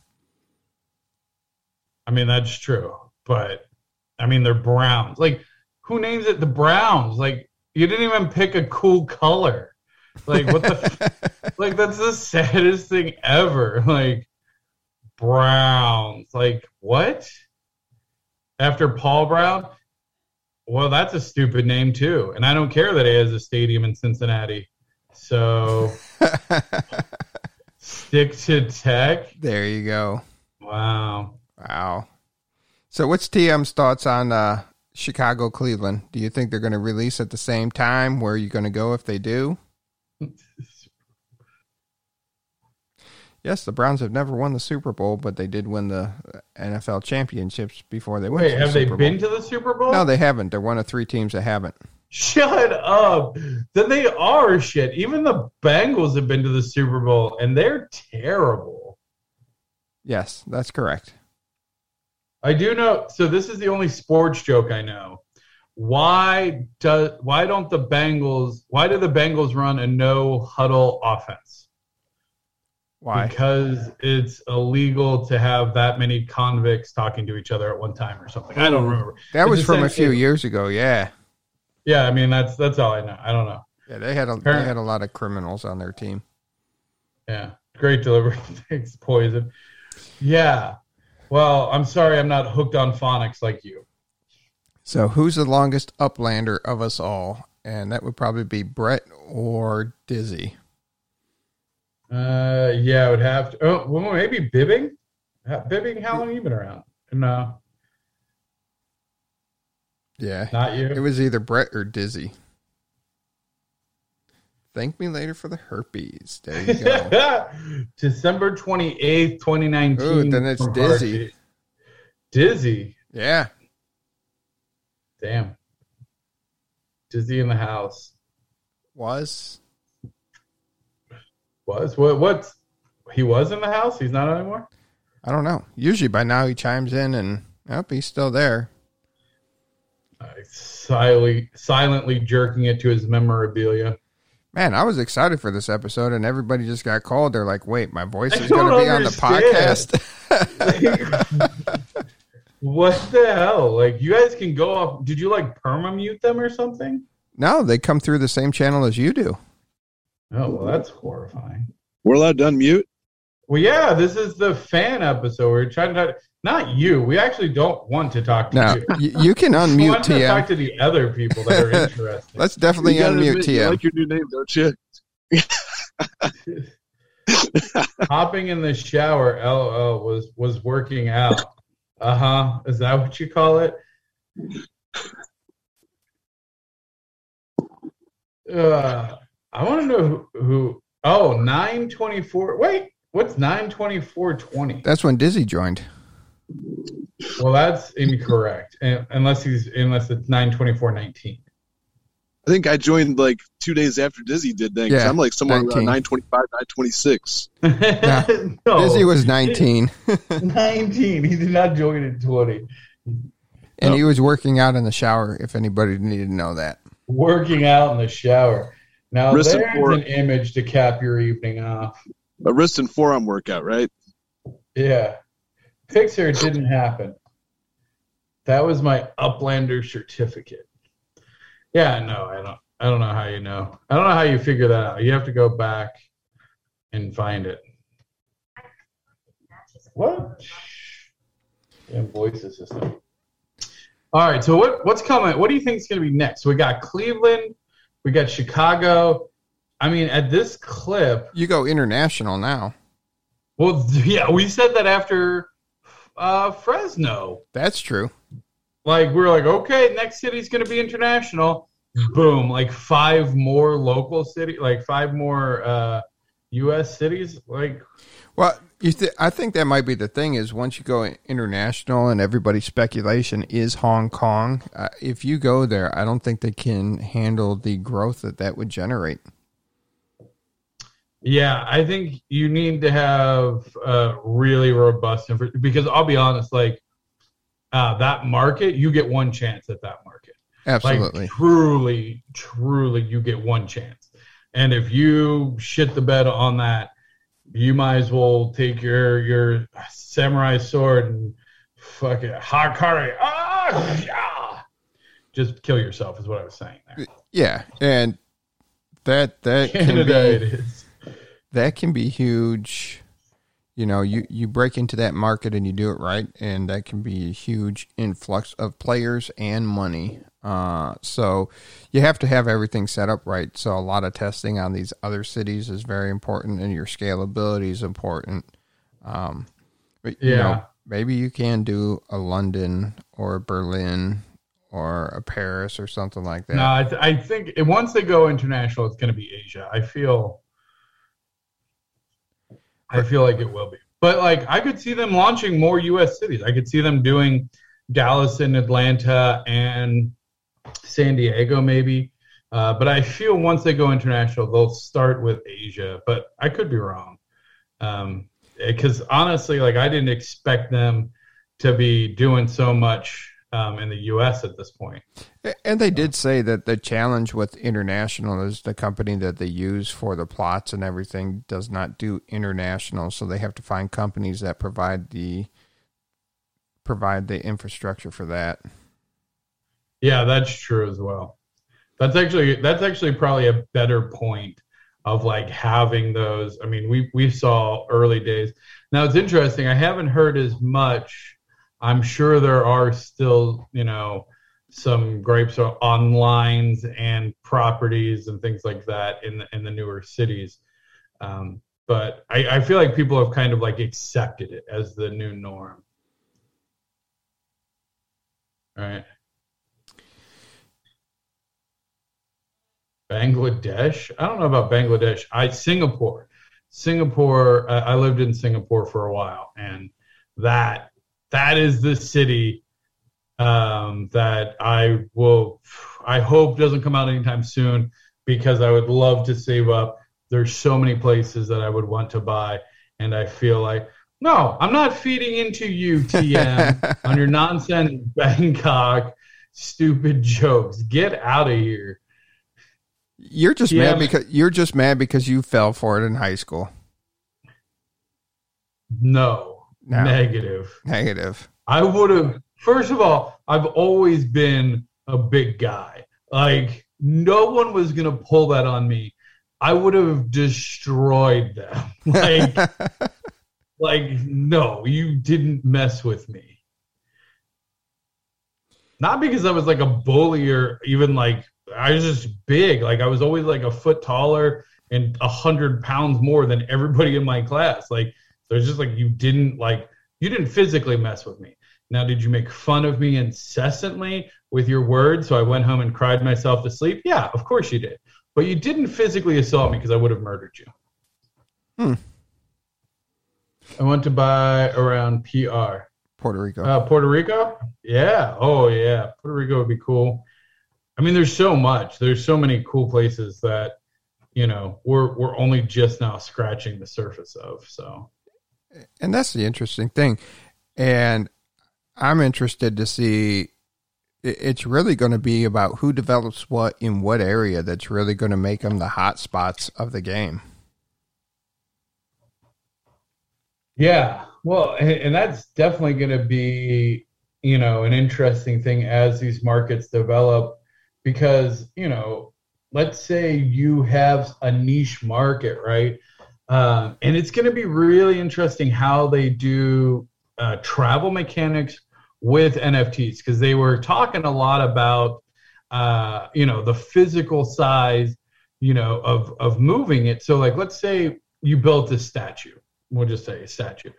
I mean, that's true. But, I mean, they're Browns. Like, who names it the Browns? Like, you didn't even pick a cool color. Like, what the – like, that's the saddest thing ever. Like, Browns. Like, what? After Paul Brown? Well, that's a stupid name, too. And I don't care that he has a stadium in Cincinnati. So stick to tech. There you go. Wow. Wow. So what's T M's thoughts on uh, Chicago, Cleveland? Do you think they're going to release at the same time? Where are you going to go if they do? Yes, the Browns have never won the Super Bowl, but they did win the N F L championships before they went Wait, to the have Super they Bowl. Been to the Super Bowl? No, they haven't. They're one of three teams that haven't. Shut up. Then they are shit. Even the Bengals have been to the Super Bowl, and they're terrible. Yes, that's correct. I do know. So this is the only sports joke I know. Why does why don't the Bengals why do the Bengals run a no huddle offense? Why? Because it's illegal to have that many convicts talking to each other at one time or something. I don't remember. That it's was from a few years ago, yeah. Yeah, I mean, that's that's all I know. I don't know. Yeah, they had a, they had a lot of criminals on their team. Yeah, great delivery. Thanks, Poison. Yeah. Well, I'm sorry I'm not hooked on phonics like you. So who's the longest uplander of us all? and that would probably be Brett or Dizzy. Uh, yeah, I would have to. Oh, well, maybe Bibbing. Bibbing, how long have you been around? No. Yeah. Not you. It was either Brett or Dizzy. Thank me later for the herpes. There you go. December twenty-eighth, twenty nineteen. Oh, then it's Dizzy. Herpes. Dizzy? Yeah. Damn. Dizzy in the house. Was? Was? What? What's, he was in the house? He's not anymore? I don't know. Usually by now he chimes in and, oh, he's still there. Uh, silently, silently jerking it to his memorabilia. Man, I was excited for this episode, and everybody just got cold. They're like, wait, my voice is going to be understand. On the podcast? Like, what the hell? Like, you guys can go off. Did you, like, perma-mute them or something? No, they come through the same channel as you do. Oh, well, that's horrifying. We're allowed to unmute? Well, yeah, this is the fan episode. We're trying to talk. Not you. We actually don't want to talk to no, you. you. You can unmute, we want T M. To talk to the other people that are interested. Let's definitely unmute, admit, T M. You like your new name, don't you? Hopping in the shower, L O L, was, was working out. Uh-huh. Is that what you call it? Uh, I want to know who, who. Oh, nine twenty-four. Wait, what's nine twenty-four twenty? That's when Dizzy joined. Well, that's incorrect. Unless he's unless it's nine twenty four nineteen. I think I joined like two days after Dizzy did that. Yeah, I'm like somewhere nineteen. Around nine twenty five, nine twenty six. Yeah. No. Dizzy was nineteen. nineteen. He did not join at twenty. And no. He was working out in the shower. If anybody needed to know that, working out in the shower. Now wrist there's an image to cap your evening off. A wrist and forearm workout, right? Yeah. Picture didn't happen. That was my Uplander certificate. Yeah, no, I don't. I don't know how you know. I don't know how you figure that out. You have to go back and find it. What? Damn voice assistant. All right. So what? What's coming? What do you think is going to be next? We got Cleveland. We got Chicago. I mean, at this clip, you go international now. Well, yeah, we said that after. Uh, Fresno. That's true. Like, we're like, okay, next city's going to be international. Boom. Like, five more local city, like, five more uh, U S cities. Like, well, you th- I think that might be the thing is once you go international and everybody's speculation is Hong Kong, uh, if you go there, I don't think they can handle the growth that that would generate. Yeah, I think you need to have uh, really robust information because I'll be honest, like uh, that market, you get one chance at that market. Absolutely. Like, truly, truly, you get one chance. And if you shit the bed on that, you might as well take your, your samurai sword and fucking Hakari. Ah, yeah. Just kill yourself is what I was saying there. Yeah, and that, that can be... it is. That can be huge. You know, you, you break into that market and you do it right, and that can be a huge influx of players and money. Uh, so you have to have everything set up right. So a lot of testing on these other cities is very important, and your scalability is important. Um, but, yeah. You know, maybe you can do a London or a Berlin or a Paris or something like that. No, I, th- I think once they go international, it's going to be Asia. I feel... I feel like it will be. But, like, I could see them launching more U S cities. I could see them doing Dallas and Atlanta and San Diego maybe. Uh, but I feel once they go international, they'll start with Asia. But I could be wrong. Um, because, honestly, like, I didn't expect them to be doing so much um, in the U S at this point. And they did say that the challenge with international is the company that they use for the plots and everything does not do international, so they have to find companies that provide the provide the infrastructure for that. Yeah, that's true as well. That's actually that's actually probably a better point of like having those. I mean, we we saw early days. Now it's interesting. I haven't heard as much. I'm sure there are still, you know, some grapes are on lines and properties and things like that in the, in the newer cities. Um, but I, I feel like people have kind of like accepted it as the new norm. All right. Bangladesh? I don't know about Bangladesh. I Singapore. Singapore, uh, I lived in Singapore for a while, and that that is the city um, that I will, I hope doesn't come out anytime soon, because I would love to save up. There's so many places that I would want to buy, and I feel like, no, I'm not feeding into you, T M, on your nonsense Bangkok stupid jokes. Get out of here. You're just yeah. mad because you're just mad because you fell for it in high school. No, no. Negative. Negative. I would have. First of all, I've always been a big guy. Like, no one was going to pull that on me. I would have destroyed them. Like, like, no, you didn't mess with me. Not because I was like a bully or even like, I was just big. Like, I was always like a foot taller and a hundred pounds more than everybody in my class. Like, there's just like, you didn't like, you didn't physically mess with me. Now, did you make fun of me incessantly with your words? So I went home and cried myself to sleep. Yeah, of course you did. But you didn't physically assault me, because I would have murdered you. Hmm. I want to buy around P R. Puerto Rico. Uh, Puerto Rico? Yeah. Oh, yeah. Puerto Rico would be cool. I mean, there's so much. There's so many cool places that, you know, we're we're only just now scratching the surface of. So, and that's the interesting thing. And I'm interested to see. It's really going to be about who develops what in what area. That's really going to make them the hot spots of the game. Yeah, well, and that's definitely going to be, you know, an interesting thing as these markets develop. Because, you know, let's say you have a niche market, right? Um, and it's going to be really interesting how they do uh, travel mechanics with N F Ts, because they were talking a lot about, uh, you know, the physical size, you know, of, of moving it. So, like, let's say you built a statue. We'll just say a statue.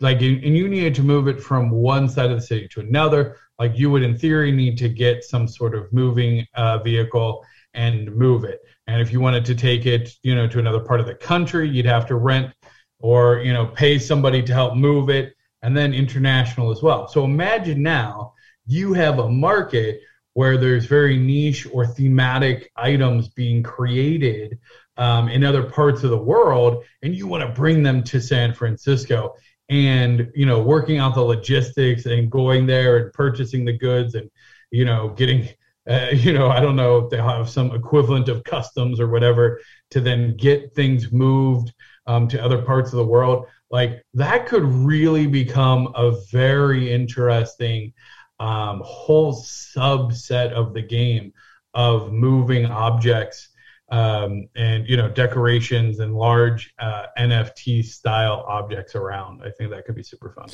Like, and you needed to move it from one side of the city to another. Like, you would, in theory, need to get some sort of moving uh, vehicle and move it. And if you wanted to take it, you know, to another part of the country, you'd have to rent or, you know, pay somebody to help move it, and then international as well. So imagine now you have a market where there's very niche or thematic items being created um, in other parts of the world, and you want to bring them to San Francisco. And, you know, working out the logistics and going there and purchasing the goods and, you know, getting, uh, you know, I don't know if they have some equivalent of customs or whatever to then get things moved um, to other parts of the world. Like, that could really become a very interesting um, whole subset of the game of moving objects um and you know decorations and large uh N F T style objects around. I think that could be super fun.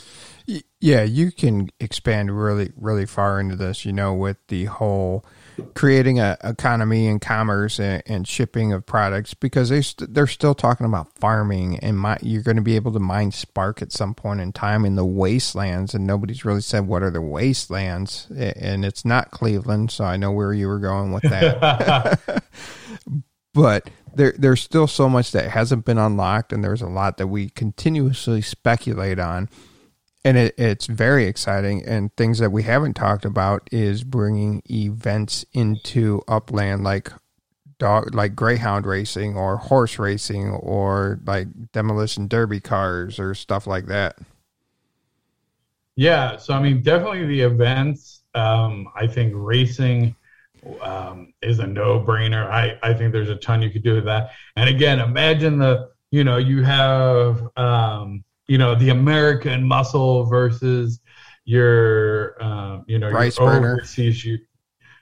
Yeah, you can expand really really far into this, you know, with the whole creating a economy and commerce and, and shipping of products, because they st- they're still talking about farming and my, you're going to be able to mine spark at some point in time in the wastelands, and nobody's really said what are the wastelands, and it's not Cleveland, so I know where you were going with that. But there, there's still so much that hasn't been unlocked, and there's a lot that we continuously speculate on, and it, it's very exciting. And things that we haven't talked about is bringing events into upland, like dog, like greyhound racing or horse racing or like demolition derby cars or stuff like that. Yeah, so I mean, definitely the events. Um, I think racing. Um, is a no-brainer. I, I think there's a ton you could do with that. And again, imagine the, you know, you have, um, you know, the American muscle versus your, um, you know, Bryce your burner. Overseas, you,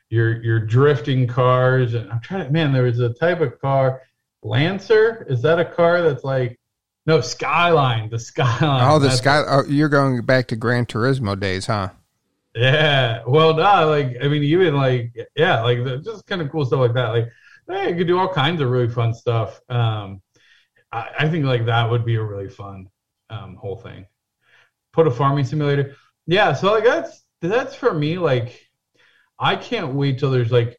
your, your drifting cars. And I'm trying to, man, there was a type of car, Lancer? Is that a car that's like, no, Skyline, the Skyline. Oh, the Sky. Oh, you're going back to Gran Turismo days, huh? Yeah. Well, nah, like, I mean, even like, yeah, like the, just kind of cool stuff like that. Like, hey, you could do all kinds of really fun stuff. Um, I, I think like that would be a really fun um, whole thing. Put a farming simulator. Yeah. So like that's, that's for me. Like, I can't wait till there's like,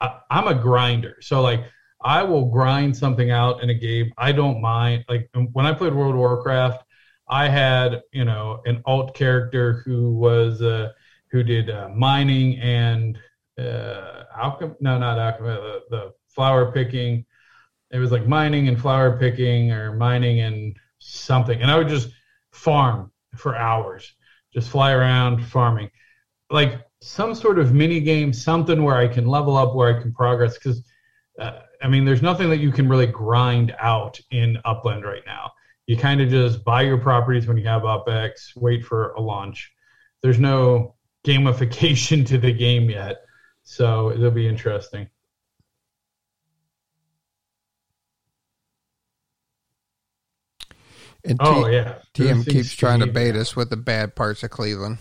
I, I'm a grinder. So like, I will grind something out in a game. I don't mind. Like when I played World of Warcraft, I had, you know, an alt character who was, uh, who did uh, mining and uh, alchemy. No, not alchemy. The, the flower picking. It was like mining and flower picking, or mining and something. And I would just farm for hours, just fly around farming, like some sort of mini game, something where I can level up, where I can progress. Because uh, I mean, there's nothing that you can really grind out in Upland right now. You kind of just buy your properties when you have Upex, wait for a launch. There's no gamification to the game yet, so it'll be interesting. And oh, T- yeah. T M keeps trying to bait us with the bad parts of Cleveland.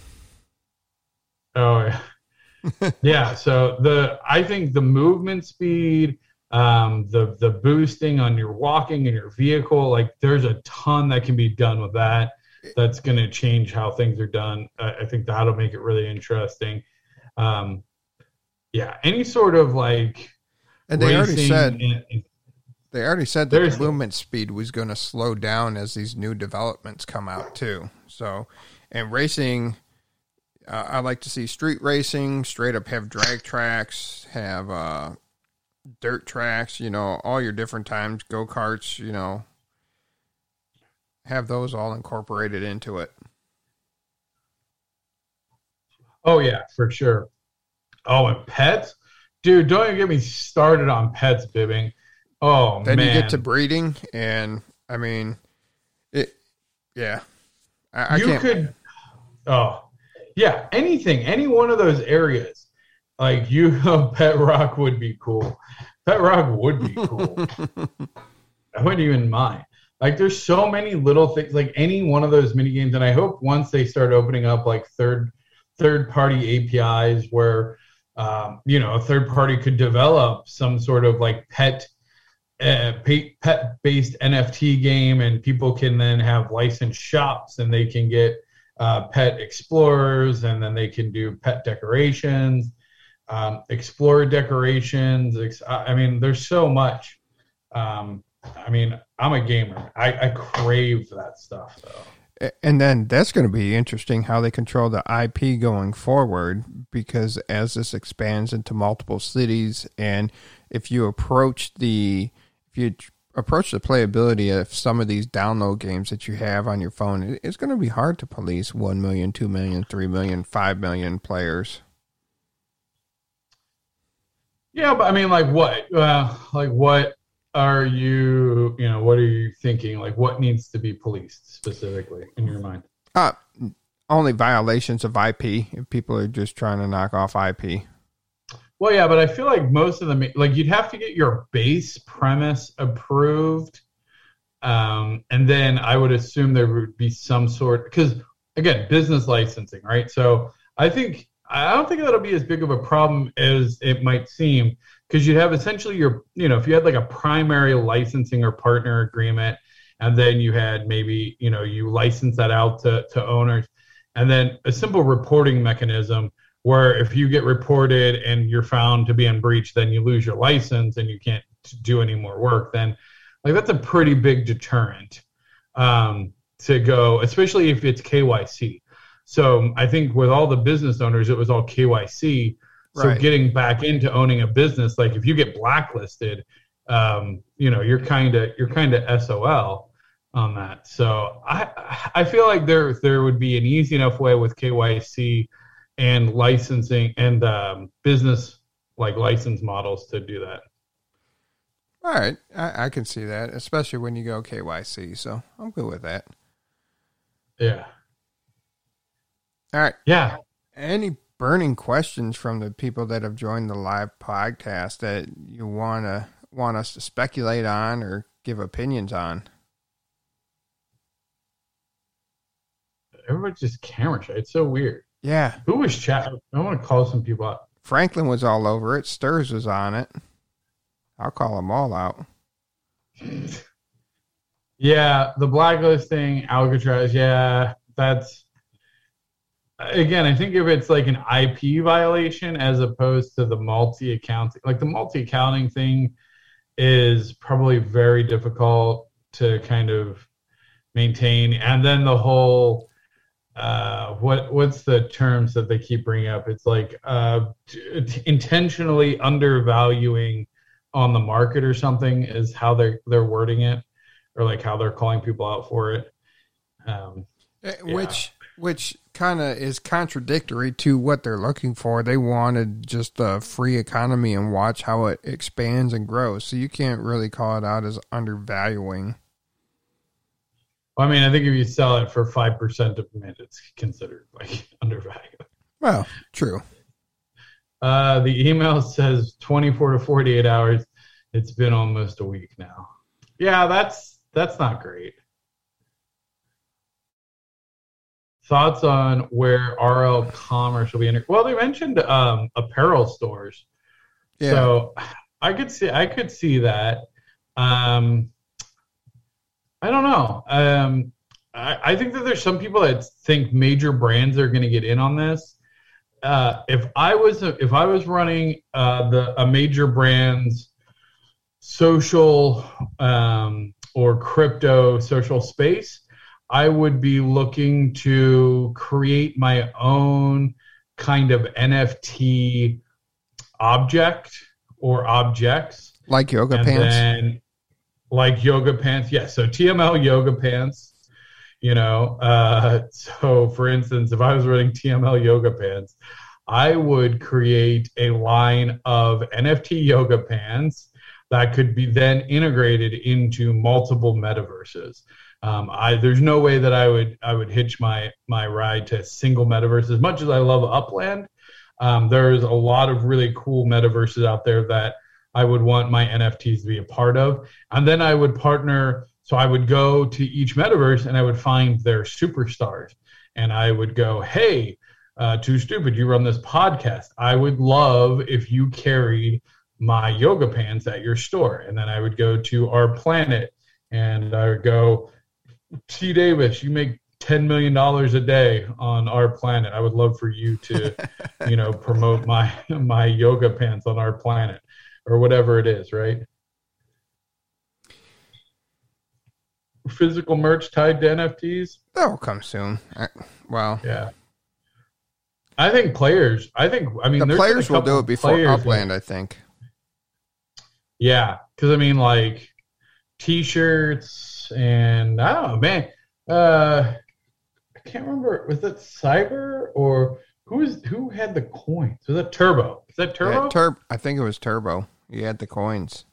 Oh, yeah. Yeah, so the I think the movement speed... Um, the, the boosting on your walking and your vehicle, like there's a ton that can be done with that. That's going to change how things are done. I, I think that'll make it really interesting. Um, yeah, any sort of like, and they already said, and, and, they already said that the movement speed was going to slow down as these new developments come out too. So, and racing, uh, I like to see street racing straight up, have drag tracks, have, uh, dirt tracks, you know, all your different times, go-karts, you know, have those all incorporated into it. Oh, yeah, for sure. Oh, and pets? Dude, don't even get me started on pets, bibbing. Oh, then man. Then you get to breeding, and, I mean, it, yeah. I, I you can't. could, oh, yeah, anything, any one of those areas. Like, you know, Pet Rock would be cool. Pet Rock would be cool. I wouldn't even mind. Like, there's so many little things, like any one of those mini games. And I hope once they start opening up, like, third, third-party A P Is where, um, you know, a third party could develop some sort of, like, pet, uh, pet-based N F T game, and people can then have licensed shops, and they can get uh, pet explorers, and then they can do pet decorations. Um, explore decorations. Ex- I mean, there's so much. Um, I mean, I'm a gamer. I, I crave that stuff, though. And then that's going to be interesting how they control the I P going forward, because as this expands into multiple cities, and if you approach the if you approach the playability of some of these download games that you have on your phone, it's going to be hard to police one million, two million, three million, five million players. Yeah, but I mean, like what? Uh, like what are you, you know, what are you thinking? Like what needs to be policed specifically in your mind? Uh, only violations of I P, if people are just trying to knock off I P. Well, yeah, but I feel like most of them, like you'd have to get your base premise approved. Um, and then I would assume there would be some sort, because again, business licensing, right? So I think... I don't think that'll be as big of a problem as it might seem, because you'd have essentially your, you know, if you had like a primary licensing or partner agreement, and then you had maybe, you know, you license that out to, to owners, and then a simple reporting mechanism where if you get reported and you're found to be in breach, then you lose your license and you can't do any more work. Then like that's a pretty big deterrent um, to go, especially if it's K Y C. So I think with all the business owners, it was all K Y C. So right. Getting back into owning a business, like if you get blacklisted, um, you know, you're kind of you're kind of S O L on that. So I I feel like there there would be an easy enough way with K Y C and licensing and um, business like license models to do that. All right, I, I can see that, especially when you go K Y C. So I'm good with that. Yeah. All right. Yeah. Any burning questions from the people that have joined the live podcast that you wanna want us to speculate on or give opinions on? Everybody's just camera shy. It's so weird. Yeah. Who was chat? I want to call some people out. Franklin was all over it. Sturz was on it. I'll call them all out. Yeah, the blacklist thing, Alcatraz, yeah, that's, again, I think if it's like an I P violation as opposed to the multi-accounting, like the multi-accounting thing is probably very difficult to kind of maintain. And then the whole, uh, what what's the terms that they keep bringing up? It's like uh, t- intentionally undervaluing on the market or something is how they're, they're wording it. Or like how they're calling people out for it, um, which yeah. which kind of is contradictory to what they're looking for. They wanted just a free economy and watch how it expands and grows. So you can't really call it out as undervaluing. Well, I mean, I think if you sell it for five percent of mint, it's considered like undervalued. Well, true. Uh, the email says twenty-four to forty-eight hours. It's been almost a week now. Yeah, that's. That's not great. Thoughts on where R L Commerce will be in? Well, they mentioned um, apparel stores, yeah. So I could see I could see that. Um, I don't know. Um, I, I think that there's some people that think major brands are going to get in on this. Uh, if I was a, if I was running uh, the a major brand's social. Um, or crypto social space, I would be looking to create my own kind of N F T object or objects. Like yoga and pants. Then, like yoga pants, yes. Yeah, so T M L yoga pants, you know. Uh, so for instance, if I was running T M L yoga pants, I would create a line of N F T yoga pants that could be then integrated into multiple metaverses. Um, I, there's no way that I would I would hitch my my ride to a single metaverse. As much as I love Upland, um, there's a lot of really cool metaverses out there that I would want my N F Ts to be a part of. And then I would partner, so I would go to each metaverse and I would find their superstars. And I would go, hey, uh, Too Stupid, you run this podcast. I would love if you carried my yoga pants at your store. And then I would go to R-Planet and I would go, T. Davis, you make ten million dollars a day on R-Planet. I would love for you to, you know, promote my, my yoga pants on R-Planet or whatever it is, right? Physical merch tied to N F Ts? That'll come soon. I, wow. Yeah. I think players, I think, I mean, the players will do it before Upland, I think. Yeah, because, I mean, like, T-shirts and, I don't know, man, uh, I can't remember. Was it Cyber or who is who had the coins? Was it Turbo? Is that Turbo? Yeah, Tur- I think it was Turbo. He had the coins.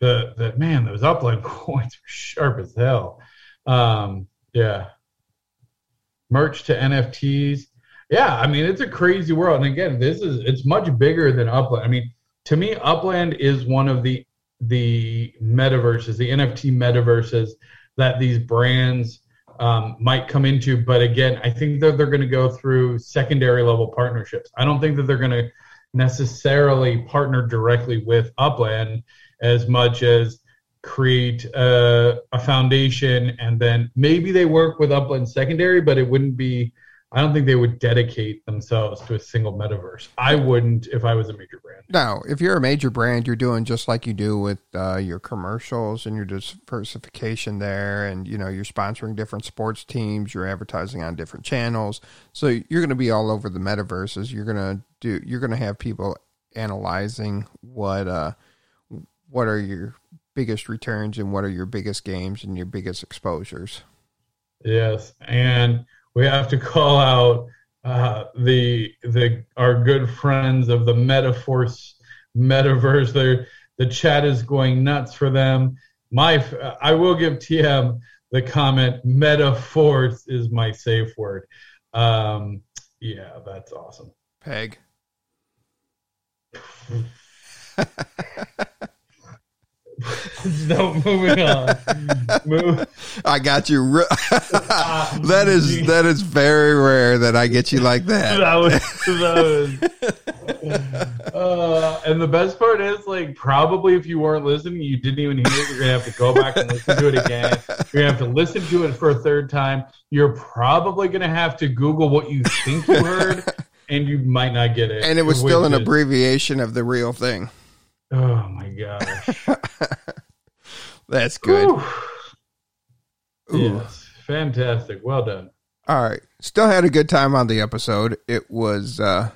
The, the man, those Upland coins were sharp as hell. Um, yeah. Merch to N F Ts. Yeah, I mean, it's a crazy world. And, again, this is it's much bigger than Upland. I mean, to me, Upland is one of the the metaverses, the N F T metaverses that these brands um, might come into. But again, I think that they're going to go through secondary level partnerships. I don't think that they're going to necessarily partner directly with Upland as much as create a, a foundation. And then maybe they work with Upland secondary, but it wouldn't be, I don't think they would dedicate themselves to a single metaverse. I wouldn't if I was a major brand. No, if you're a major brand, you're doing just like you do with uh, your commercials and your diversification there. And, you know, you're sponsoring different sports teams. You're advertising on different channels. So you're going to be all over the metaverses. You're going to do, you're going to have people analyzing what, uh, what are your biggest returns and what are your biggest games and your biggest exposures. Yes. And we have to call out uh, the the our good friends of the Metaforce Metaverse. They're, the chat is going nuts for them. My I will give T M the comment, Metaforce is my safe word. Um, yeah, that's awesome. Peg. So moving on. Move. I got you. Re- that is that is very rare that I get you like that. that was, that was, uh, and the best part is, like, probably if you weren't listening, you didn't even hear it. You're gonna have to go back and listen to it again. You're gonna have to listen to it for a third time. You're probably gonna have to Google what you think you heard, and you might not get it. And it was still an did. abbreviation of the real thing. Oh my gosh. That's good. Ooh. Ooh. Yes. Fantastic. Well done. All right. Still had a good time on the episode. It was, uh,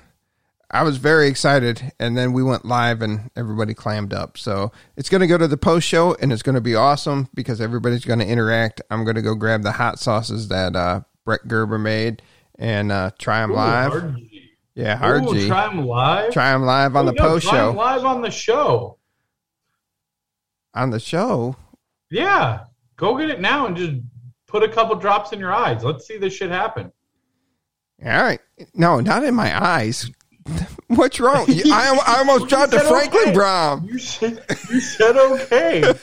I was very excited, and then we went live and everybody clammed up. So it's going to go to the post show, and it's going to be awesome because everybody's going to interact. I'm going to go grab the hot sauces that, uh, Bret Gerber made and, uh, try them Ooh, live. Hard G. Yeah. Hard Ooh, G. Try them live. Try them live on oh, the no, post try show. Them live on the show. On the show? Yeah. Go get it now and just put a couple drops in your eyes. Let's see this shit happen. All right. No, not in my eyes. What's wrong? I, I almost dropped a Franklin okay. bomb. You said, you said okay.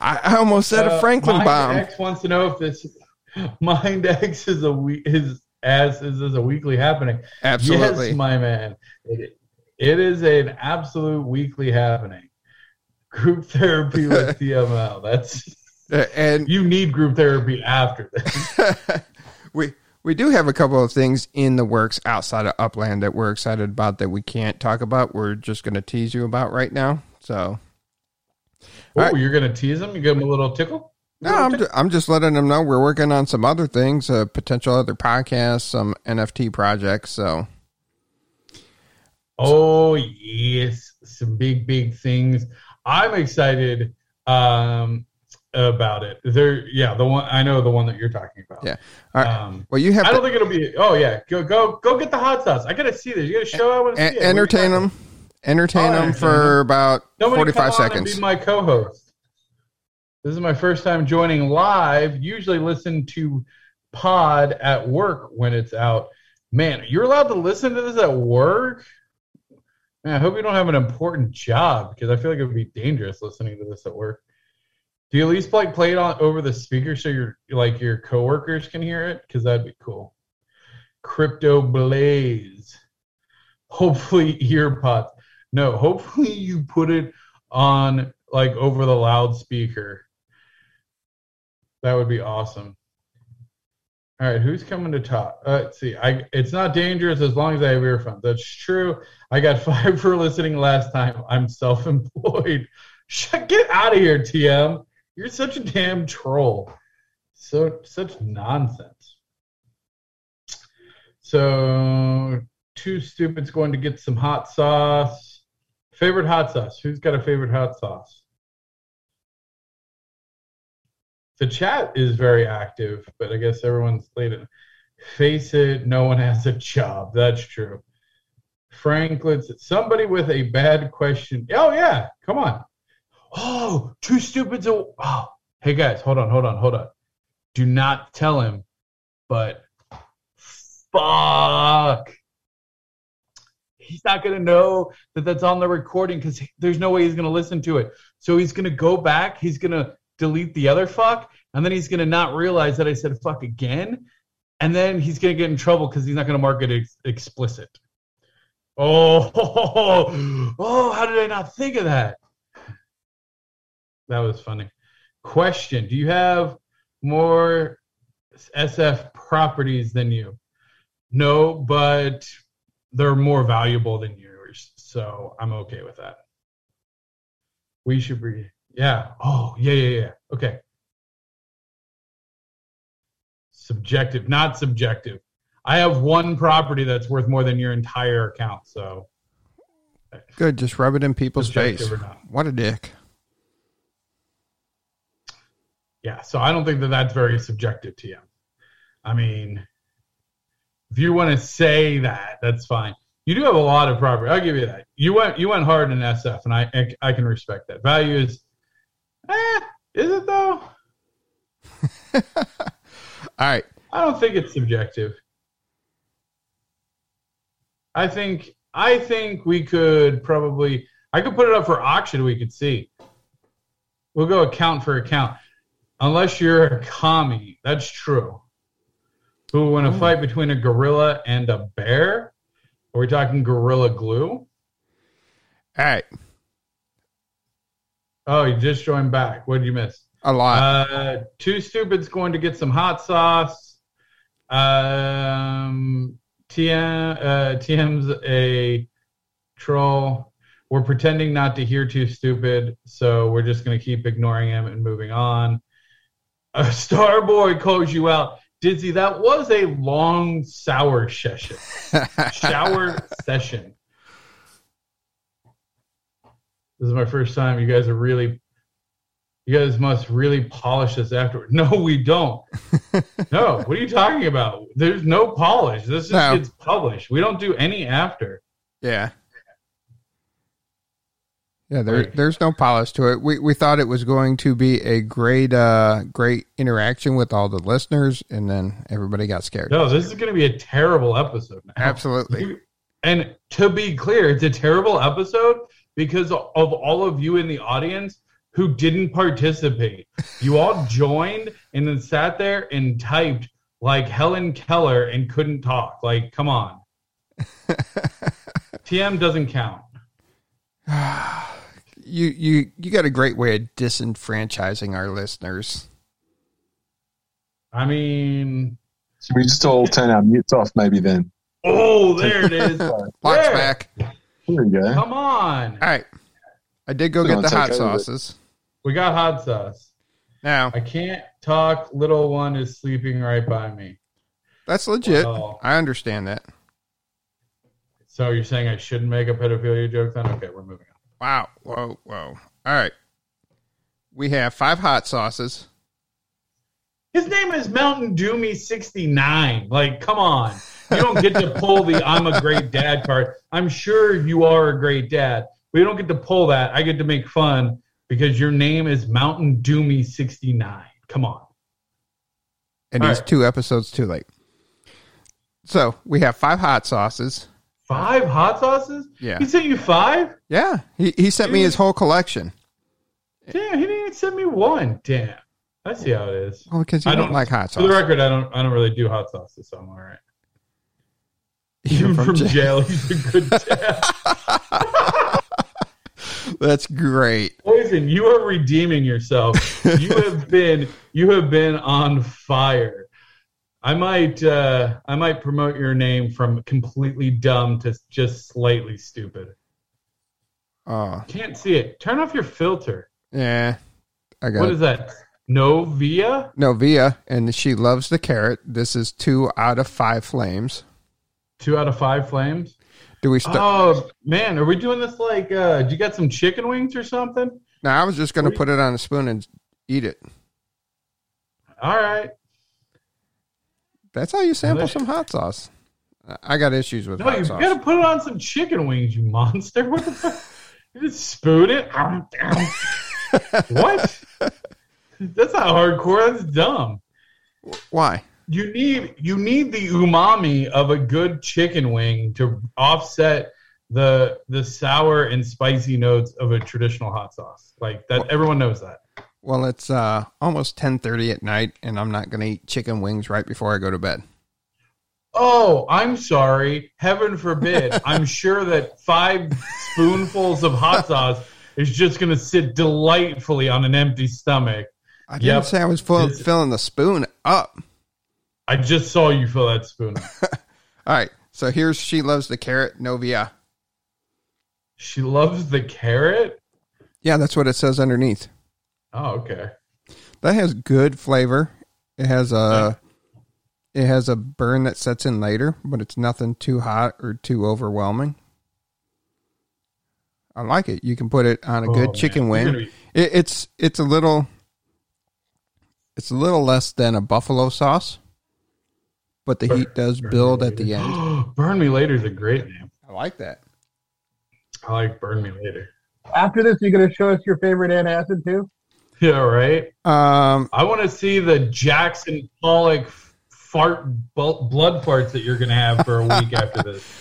I, I almost said uh, a Franklin Mind bomb. X wants to know if this Mind X is a we, is as is, is a weekly happening. Absolutely. Yes, my man. It, it is an absolute weekly happening. Group therapy with T M L. That's and you need group therapy after this. we we do have a couple of things in the works outside of Upland that we're excited about that we can't talk about. We're just going to tease you about right now. So, oh, right. You're going to tease them? You give them a little tickle? A no, little I'm tickle? Ju- I'm just letting them know we're working on some other things, uh, potential other podcasts, some N F T projects. So, oh yes, some big big things. I'm excited um, about it. There, yeah, the one I know, the one that you're talking about. Yeah. All right. Um, well, you have. I don't to, think it'll be. Oh yeah, go go go get the hot sauce. I gotta see this. You gotta show. I want to see it. Entertain them. Entertain oh, them for about Nobody forty-five come on seconds. And be my co-host. This is my first time joining live. Usually listen to pod at work when it's out. Man, you're allowed to listen to this at work? Man, I hope you don't have an important job because I feel like it would be dangerous listening to this at work. Do you at least like play it on over the speaker so your like your coworkers can hear it? Because that'd be cool. Crypto Blaze. Hopefully earpods. No, hopefully you put it on like over the loudspeaker. That would be awesome. All right, who's coming to talk? Uh, let's see. I, it's not dangerous as long as I have earphones. That's true. I got five for listening last time. I'm self-employed. Get out of here, T M. You're such a damn troll. So such nonsense. So two stupids going to get some hot sauce. Favorite hot sauce. Who's got a favorite hot sauce? The chat is very active, but I guess everyone's late. Face it, no one has a job. That's true. Franklin's somebody with a bad question. Oh, yeah. Come on. Oh, two stupids. Oh, hey, guys, hold on, hold on, hold on. Do not tell him, but fuck. He's not going to know that that's on the recording because there's no way he's going to listen to it. So he's going to go back. He's going to delete the other fuck, and then he's going to not realize that I said fuck again, and then he's going to get in trouble because he's not going to mark it ex- explicit. Oh, oh, oh, oh, how did I not think of that? That was funny. Question, do you have more S F properties than you? No, but they're more valuable than yours, so I'm okay with that. We should be... Yeah. Oh, yeah, yeah, yeah. Okay. Subjective, not subjective. I have one property that's worth more than your entire account, so. Good. Just rub it in people's subjective face. What a dick. Yeah, so I don't think that that's very subjective to you. I mean, if you want to say that, that's fine. You do have a lot of property. I'll give you that. You went you went hard in S F, and I, I, I can respect that. Value is... Eh, is it though? All right. I don't think it's subjective. I think I think we could probably I could put it up for auction. We could see. We'll go account for account. Unless you're a commie, that's true. Who, in a oh. fight between a gorilla and a bear, are we talking gorilla glue? All right. Oh, you just joined back. What did you miss? A lot. Uh, two stupids going to get some hot sauce. Um, T M, uh, T M's a troll. We're pretending not to hear too stupid, so we're just going to keep ignoring him and moving on. A Starboy calls you out. Dizzy, that was a long sour session. Shower session. This is my first time. You guys are really... You guys must really polish this afterward. No, we don't. No, what are you talking about? There's no polish. This just no. gets published. We don't do any after. Yeah. Yeah, there, right. there's no polish to it. We we thought it was going to be a great uh, great interaction with all the listeners, and then everybody got scared. No, this is going to be a terrible episode now. Absolutely. And to be clear, it's a terrible episode because of all of you in the audience who didn't participate. You all joined and then sat there and typed like Helen Keller and couldn't talk. Like, come on. T M doesn't count. You you you got a great way of disenfranchising our listeners. I mean... Should we just all turn our mutes off maybe then? Oh, there it is. Lock's back. Here we go. Come on. All right. I did go get the hot sauces. We got hot sauce. Now I can't talk. Little one is sleeping right by me. That's legit. So, I understand that. So you're saying I shouldn't make a pedophilia joke then? Okay, we're moving on. Wow. Whoa, whoa. All right. We have five hot sauces. His name is Mountain Doomy sixty-nine. Like, come on. You don't get to pull the I'm a great dad card. I'm sure you are a great dad. We don't get to pull that. I get to make fun because your name is Mountain Doomy sixty-nine. Come on. And he's two episodes too late. So we have five hot sauces. Five hot sauces? Yeah. He sent you five? Yeah. He he sent Dude. me his whole collection. Damn, he didn't even send me one. Damn. I see how it is. Well, because you I don't, don't like hot sauce. For the record, I don't I don't really do hot sauces, so I'm all right. Even, Even from, from jail, he's a good dad. That's great. Poison, you are redeeming yourself. You have been you have been on fire. I might uh, I might promote your name from completely dumb to just slightly stupid. Oh. Can't see it. Turn off your filter. Yeah. I got What it. is that? Novia? Novia, and she loves the carrot. This is two out of five flames. Two out of five flames? Do we st- oh, man, are we doing this like, uh, do you got some chicken wings or something? No, I was just going to put it on a spoon and eat it. All right. That's how you sample some hot sauce. I got issues with no, hot sauce. No, you've got to put it on some chicken wings, you monster. What the fuck? You just spoon it? What? That's not hardcore. That's dumb. Why? You need you need the umami of a good chicken wing to offset the the sour and spicy notes of a traditional hot sauce. Like that, well, everyone knows that. Well, it's uh, almost ten thirty at night, and I'm not going to eat chicken wings right before I go to bed. Oh, I'm sorry. Heaven forbid. I'm sure that five spoonfuls of hot sauce is just going to sit delightfully on an empty stomach. I didn't yep. say I was full, filling the spoon up. I just saw you fill that spoon. All right. So here's She Loves the Carrot, Novia. She loves the carrot? Yeah, that's what it says underneath. Oh, okay. That has good flavor. It has a it has a burn that sets in later, but it's nothing too hot or too overwhelming. I like it. You can put it on a oh, good man. chicken wing. Be- it, it's it's a little it's a little less than a buffalo sauce. But the burn, heat does build at the end. Burn Me Later is a great name. I like that. I like Burn Me Later. After this, you're going to show us your favorite antacid too? Yeah, right? Um, I want to see the Jackson Pollock fart, blood farts that you're going to have for a week after this.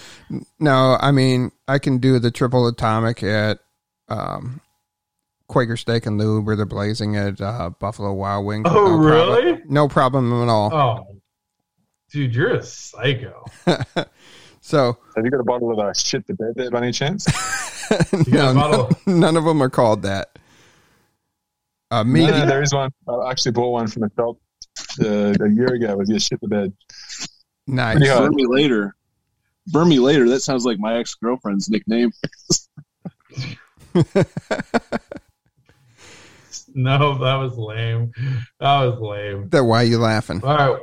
No, I mean, I can do the triple atomic at um, Quaker Steak and Lube or the Blazing at uh, Buffalo Wild Wings. Oh, no really? Problem. No problem at all. Oh, dude, you're a psycho. So, have you got a bottle of uh, shit to bed there by any chance? no, no, none of them are called that. Uh, me, no, no, there is one. I actually bought one from the shop uh, a year ago. It was your shit to bed. Nice. Burn Me Later. Burn Me Later. That sounds like my ex girlfriend's nickname. No, that was lame. That was lame. That why are you laughing? All right.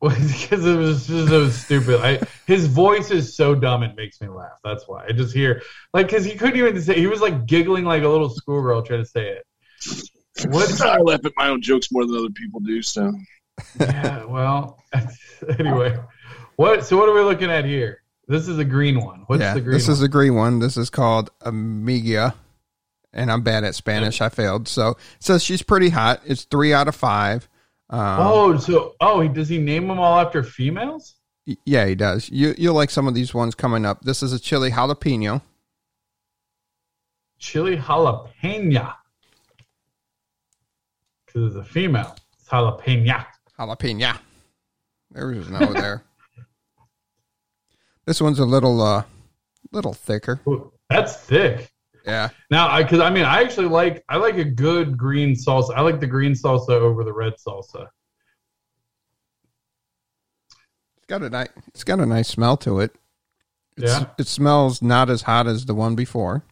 Because it was just so stupid. I, his voice is so dumb it makes me laugh. That's why I just hear like because he couldn't even say. He was like giggling like a little schoolgirl trying to say it. What? I laugh at my own jokes more than other people do. So yeah. Well, anyway, what? So what are we looking at here? This is a green one. What's yeah, the green? This one? is a green one. This is called Amiga, and I'm bad at Spanish. Okay. I failed. So so she's pretty hot. It's three out of five. Um, oh, so oh, does he name them all after females? Yeah, he does. You you'll like some of these ones coming up. This is a chili jalapeno. Chili jalapeno, because it's a female. It's jalapeno. Jalapeno. There was no there. This one's a little uh, little thicker. Ooh, that's thick. Yeah. Now, I because I mean, I actually like I like a good green salsa. I like the green salsa over the red salsa. It's got a nice. It's got a nice smell to it. It's, yeah. It smells not as hot as the one before,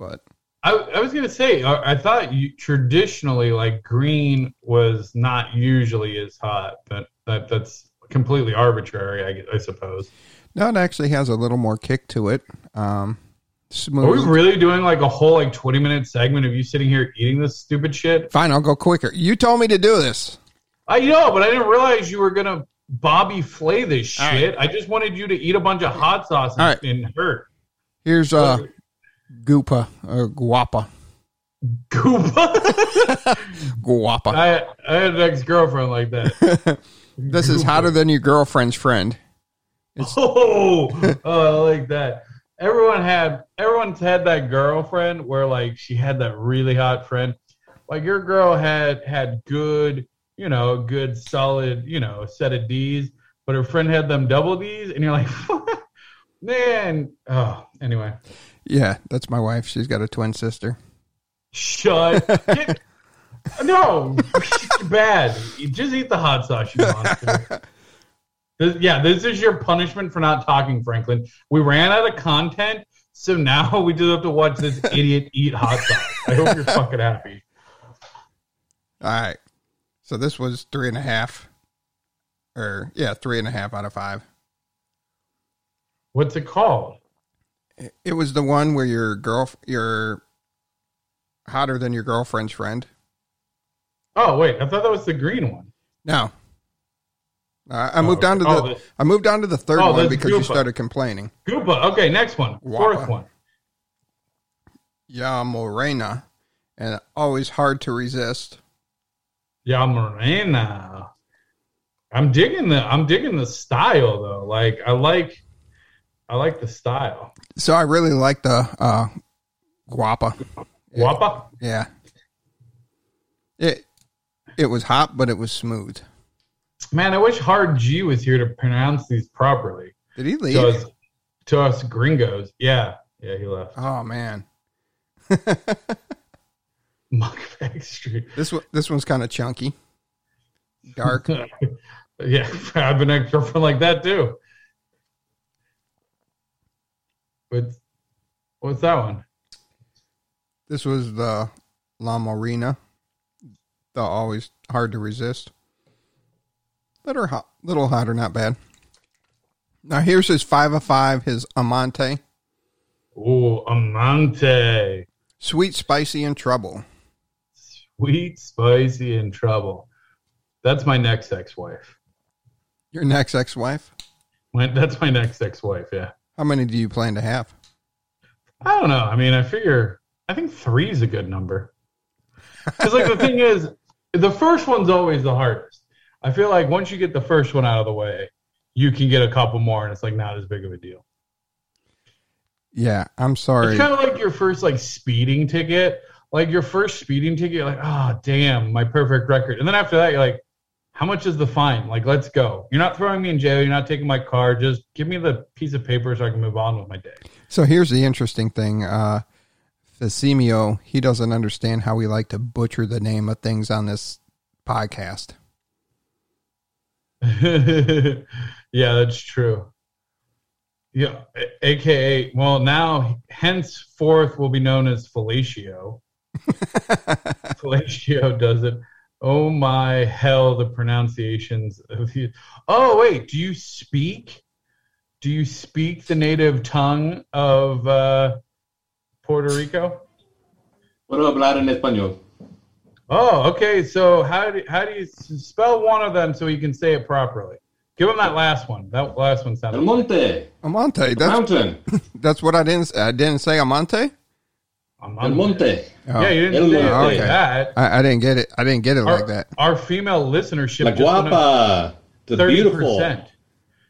but I, I was gonna say I, I thought you, traditionally like green was not usually as hot, but that that's completely arbitrary, I, I suppose. No, it actually has a little more kick to it. Um, Smooth. Are we really doing like a whole like twenty minute segment of you sitting here eating this stupid shit? Fine, I'll go quicker. You told me to do this. I know, but I didn't realize you were going to Bobby Flay this shit. Right. I just wanted you to eat a bunch of hot sauce and, right. and hurt. Here's uh, oh. Goupa or Guapa. Goupa? Guapa. I, I had an ex-girlfriend like that. This Goupa. Is hotter than your girlfriend's friend. It's- oh, oh, I like that. Everyone had, everyone's had that girlfriend where like she had that really hot friend. Like your girl had had good, you know, good solid, you know, set of D's, but her friend had them double D's, and you're like, man. Oh, anyway. Yeah, that's my wife. She's got a twin sister. Shut. Get, no, bad. You just eat the hot sauce, you monster. Yeah, this is your punishment for not talking, Franklin. We ran out of content, so now we just have to watch this idiot eat hot sauce. I hope you're fucking happy. All right. So this was three and a half. Or, yeah, three and a half out of five. What's it called? It was the one where your girl, you're hotter than your girlfriend's friend. Oh, wait. I thought that was the green one. No. Uh, I moved oh, okay. on to the oh, this, I moved on to the third oh, one because Goupa. You started complaining. Goupa. Okay, next one. Guapa. Fourth one. La Morena, and always hard to resist. La Morena. I'm digging the I'm digging the style though. Like I like I like the style. So I really like the uh, Guapa. Guapa? Yeah. It it was hot, but it was smooth. Man, I wish Hard G was here to pronounce these properly. Did he leave? To us, to us gringos. Yeah. Yeah, he left. Oh, man. Muckback Street. This one, this one's kind of chunky. Dark. Yeah, I've been a girlfriend like that, too. But what's that one? This was the La Morena. The always hard to resist. Little hot, little hotter, not bad. Now here's his five of five, his Amante. Oh, Amante. Sweet, spicy, and trouble. Sweet, spicy, and trouble. That's my next ex-wife. Your next ex-wife? My, that's my next ex-wife, yeah. How many do you plan to have? I don't know. I mean, I figure, I think three is a good number. Because like the thing is, the first one's always the hardest. I feel like once you get the first one out of the way, you can get a couple more, and it's like not as big of a deal. Yeah, I'm sorry. It's kind of like your first like speeding ticket. like your first speeding ticket, you're like, oh, damn, my perfect record. And then after that, you're like, how much is the fine? Like, let's go. You're not throwing me in jail. You're not taking my car. Just give me the piece of paper so I can move on with my day. So here's the interesting thing. Uh, Facimio, he doesn't understand how we like to butcher the name of things on this podcast. Yeah, that's true. Yeah, A K A, well, now henceforth will be known as Felicio. Felicio does it. Oh my hell, the pronunciations of you. Oh, wait, do you speak? Do you speak the native tongue of uh, Puerto Rico? Puedo hablar en español. Oh, okay. So how do how do you spell one of them so you can say it properly? Give him that last one. That last one sounded. Amante. Amante. That's, mountain. That's what I didn't. I didn't say Amante. Amante. Oh. Yeah, you didn't say it like okay. that. I, I didn't get it. I didn't get it our, like that. Our female listenership. La Guapa. The beautiful. Yeah.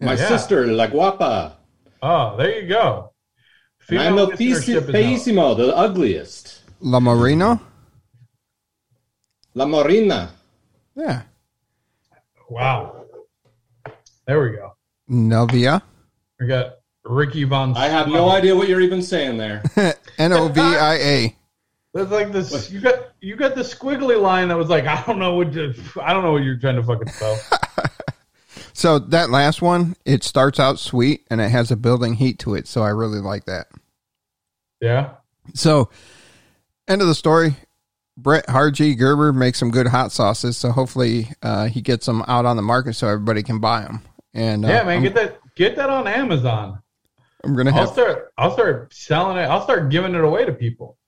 My yeah. sister, La Guapa. Oh, there you go. Female and I know Feissimo, the ugliest. La Morena. La Morena. Yeah. Wow. There we go. Novia. We got Ricky Von. I have no idea what you're even saying there. N O V I A. That's like this. What? You got you got the squiggly line that was like, I don't know what to, I don't know what you're trying to fucking spell. So that last one, it starts out sweet and it has a building heat to it. So I really like that. Yeah. So end of the story. Brett Hard G Gerber makes some good hot sauces, so hopefully uh, he gets them out on the market so everybody can buy them. And uh, yeah, man, I'm, get that get that on Amazon. I'm gonna. Have, I'll start. I'll start selling it. I'll start giving it away to people.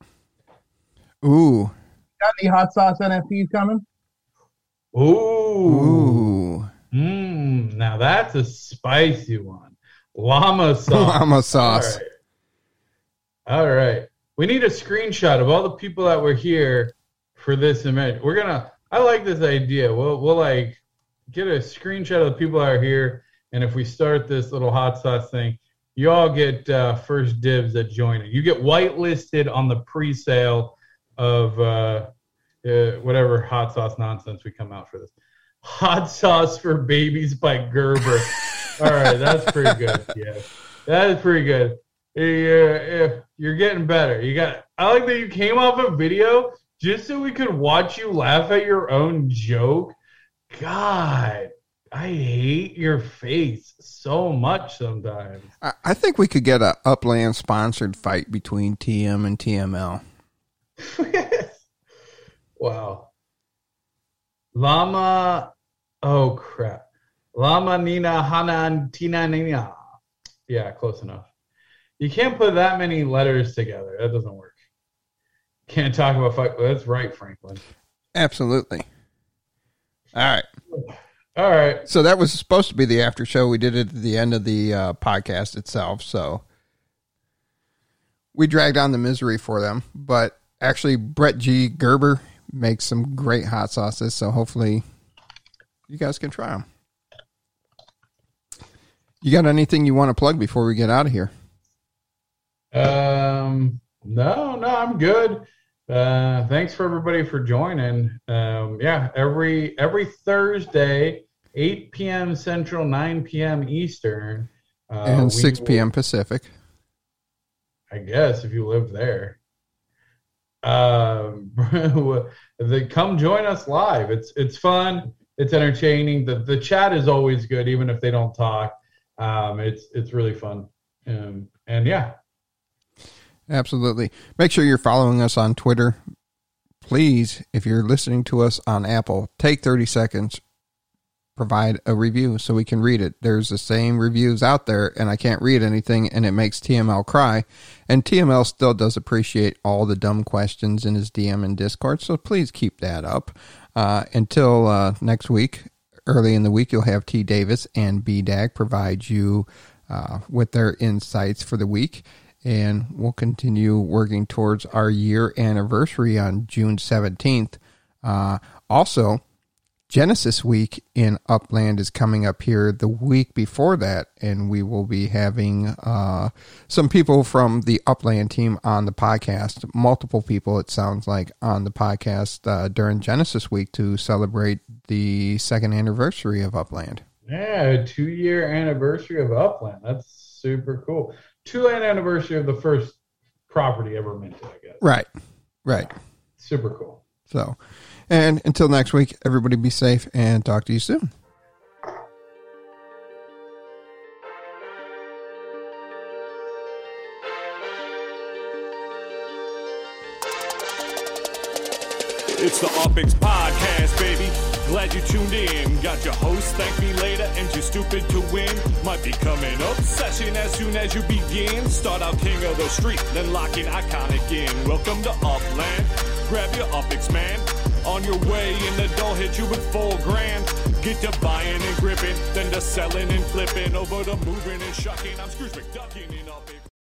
Ooh. Got any hot sauce N F Ts coming? Ooh. Ooh. Mmm. Now that's a spicy one. Llama sauce. Llama sauce. All right. All right. We need a screenshot of all the people that were here. For this event, we're gonna. I like this idea. We'll we'll like get a screenshot of the people that are here, and if we start this little hot sauce thing, you all get uh, first dibs at joining. You get whitelisted on the pre-sale of uh, uh, whatever hot sauce nonsense we come out for this. Hot sauce for babies by Gerber. All right, that's pretty good. Yeah, that is pretty good. You're, you're getting better. You got. I like that you came off a video. Just so we could watch you laugh at your own joke? God, I hate your face so much sometimes. I, I think we could get an Upland-sponsored fight between T M and T M L. Wow. Llama, oh, crap. Llama Nina Hanan Tina Nina. Yeah, close enough. You can't put that many letters together. That doesn't work. Can't talk about fuck. That's right, Franklin. Absolutely. All right. All right. So that was supposed to be the after show. We did it at the end of the uh, podcast itself. So we dragged on the misery for them. But actually, Bret G Gerber makes some great hot sauces. So hopefully you guys can try them. You got anything you want to plug before we get out of here? Um. No, no, I'm good. Uh, thanks for everybody for joining. Um, yeah, every every Thursday, eight p.m. Central, nine p.m. Eastern. Uh, and six p.m. Will, Pacific. I guess, if you live there. Uh, they come join us live. It's it's fun. It's entertaining. The the chat is always good, even if they don't talk. Um, it's, it's really fun. Um, and, yeah. Absolutely. Make sure you're following us on Twitter. Please, if you're listening to us on Apple, take thirty seconds, provide a review so we can read it. There's the same reviews out there, and I can't read anything, and it makes T M L cry. And T M L still does appreciate all the dumb questions in his D M and Discord, so please keep that up. Uh, until uh, next week, early in the week, you'll have T. Davis and B D A G provide you uh, with their insights for the week. And we'll continue working towards our year anniversary on June seventeenth. Uh, also, Genesis Week in Upland is coming up here the week before that, and we will be having uh, some people from the Upland team on the podcast, multiple people, it sounds like, on the podcast uh, during Genesis Week to celebrate the second anniversary of Upland. Yeah, a two-year anniversary of Upland. That's super cool. Two-year anniversary of the first property ever minted, I guess. Right, right. Super cool. So... And until next week, everybody be safe and talk to you soon. It's the Offix Podcast, baby. Glad you tuned in. Got your host, Thank Me Later, and You're Stupid to Win. Might be coming obsession as soon as you begin. Start out king of the street, then lock in iconic in. Welcome to Offland. Grab your Offix, man. On your way and the door hit you with four grand. Get to buying and gripping, then to selling and flipping. Over to moving and shucking. I'm Scrooge McDuckin' in Offix.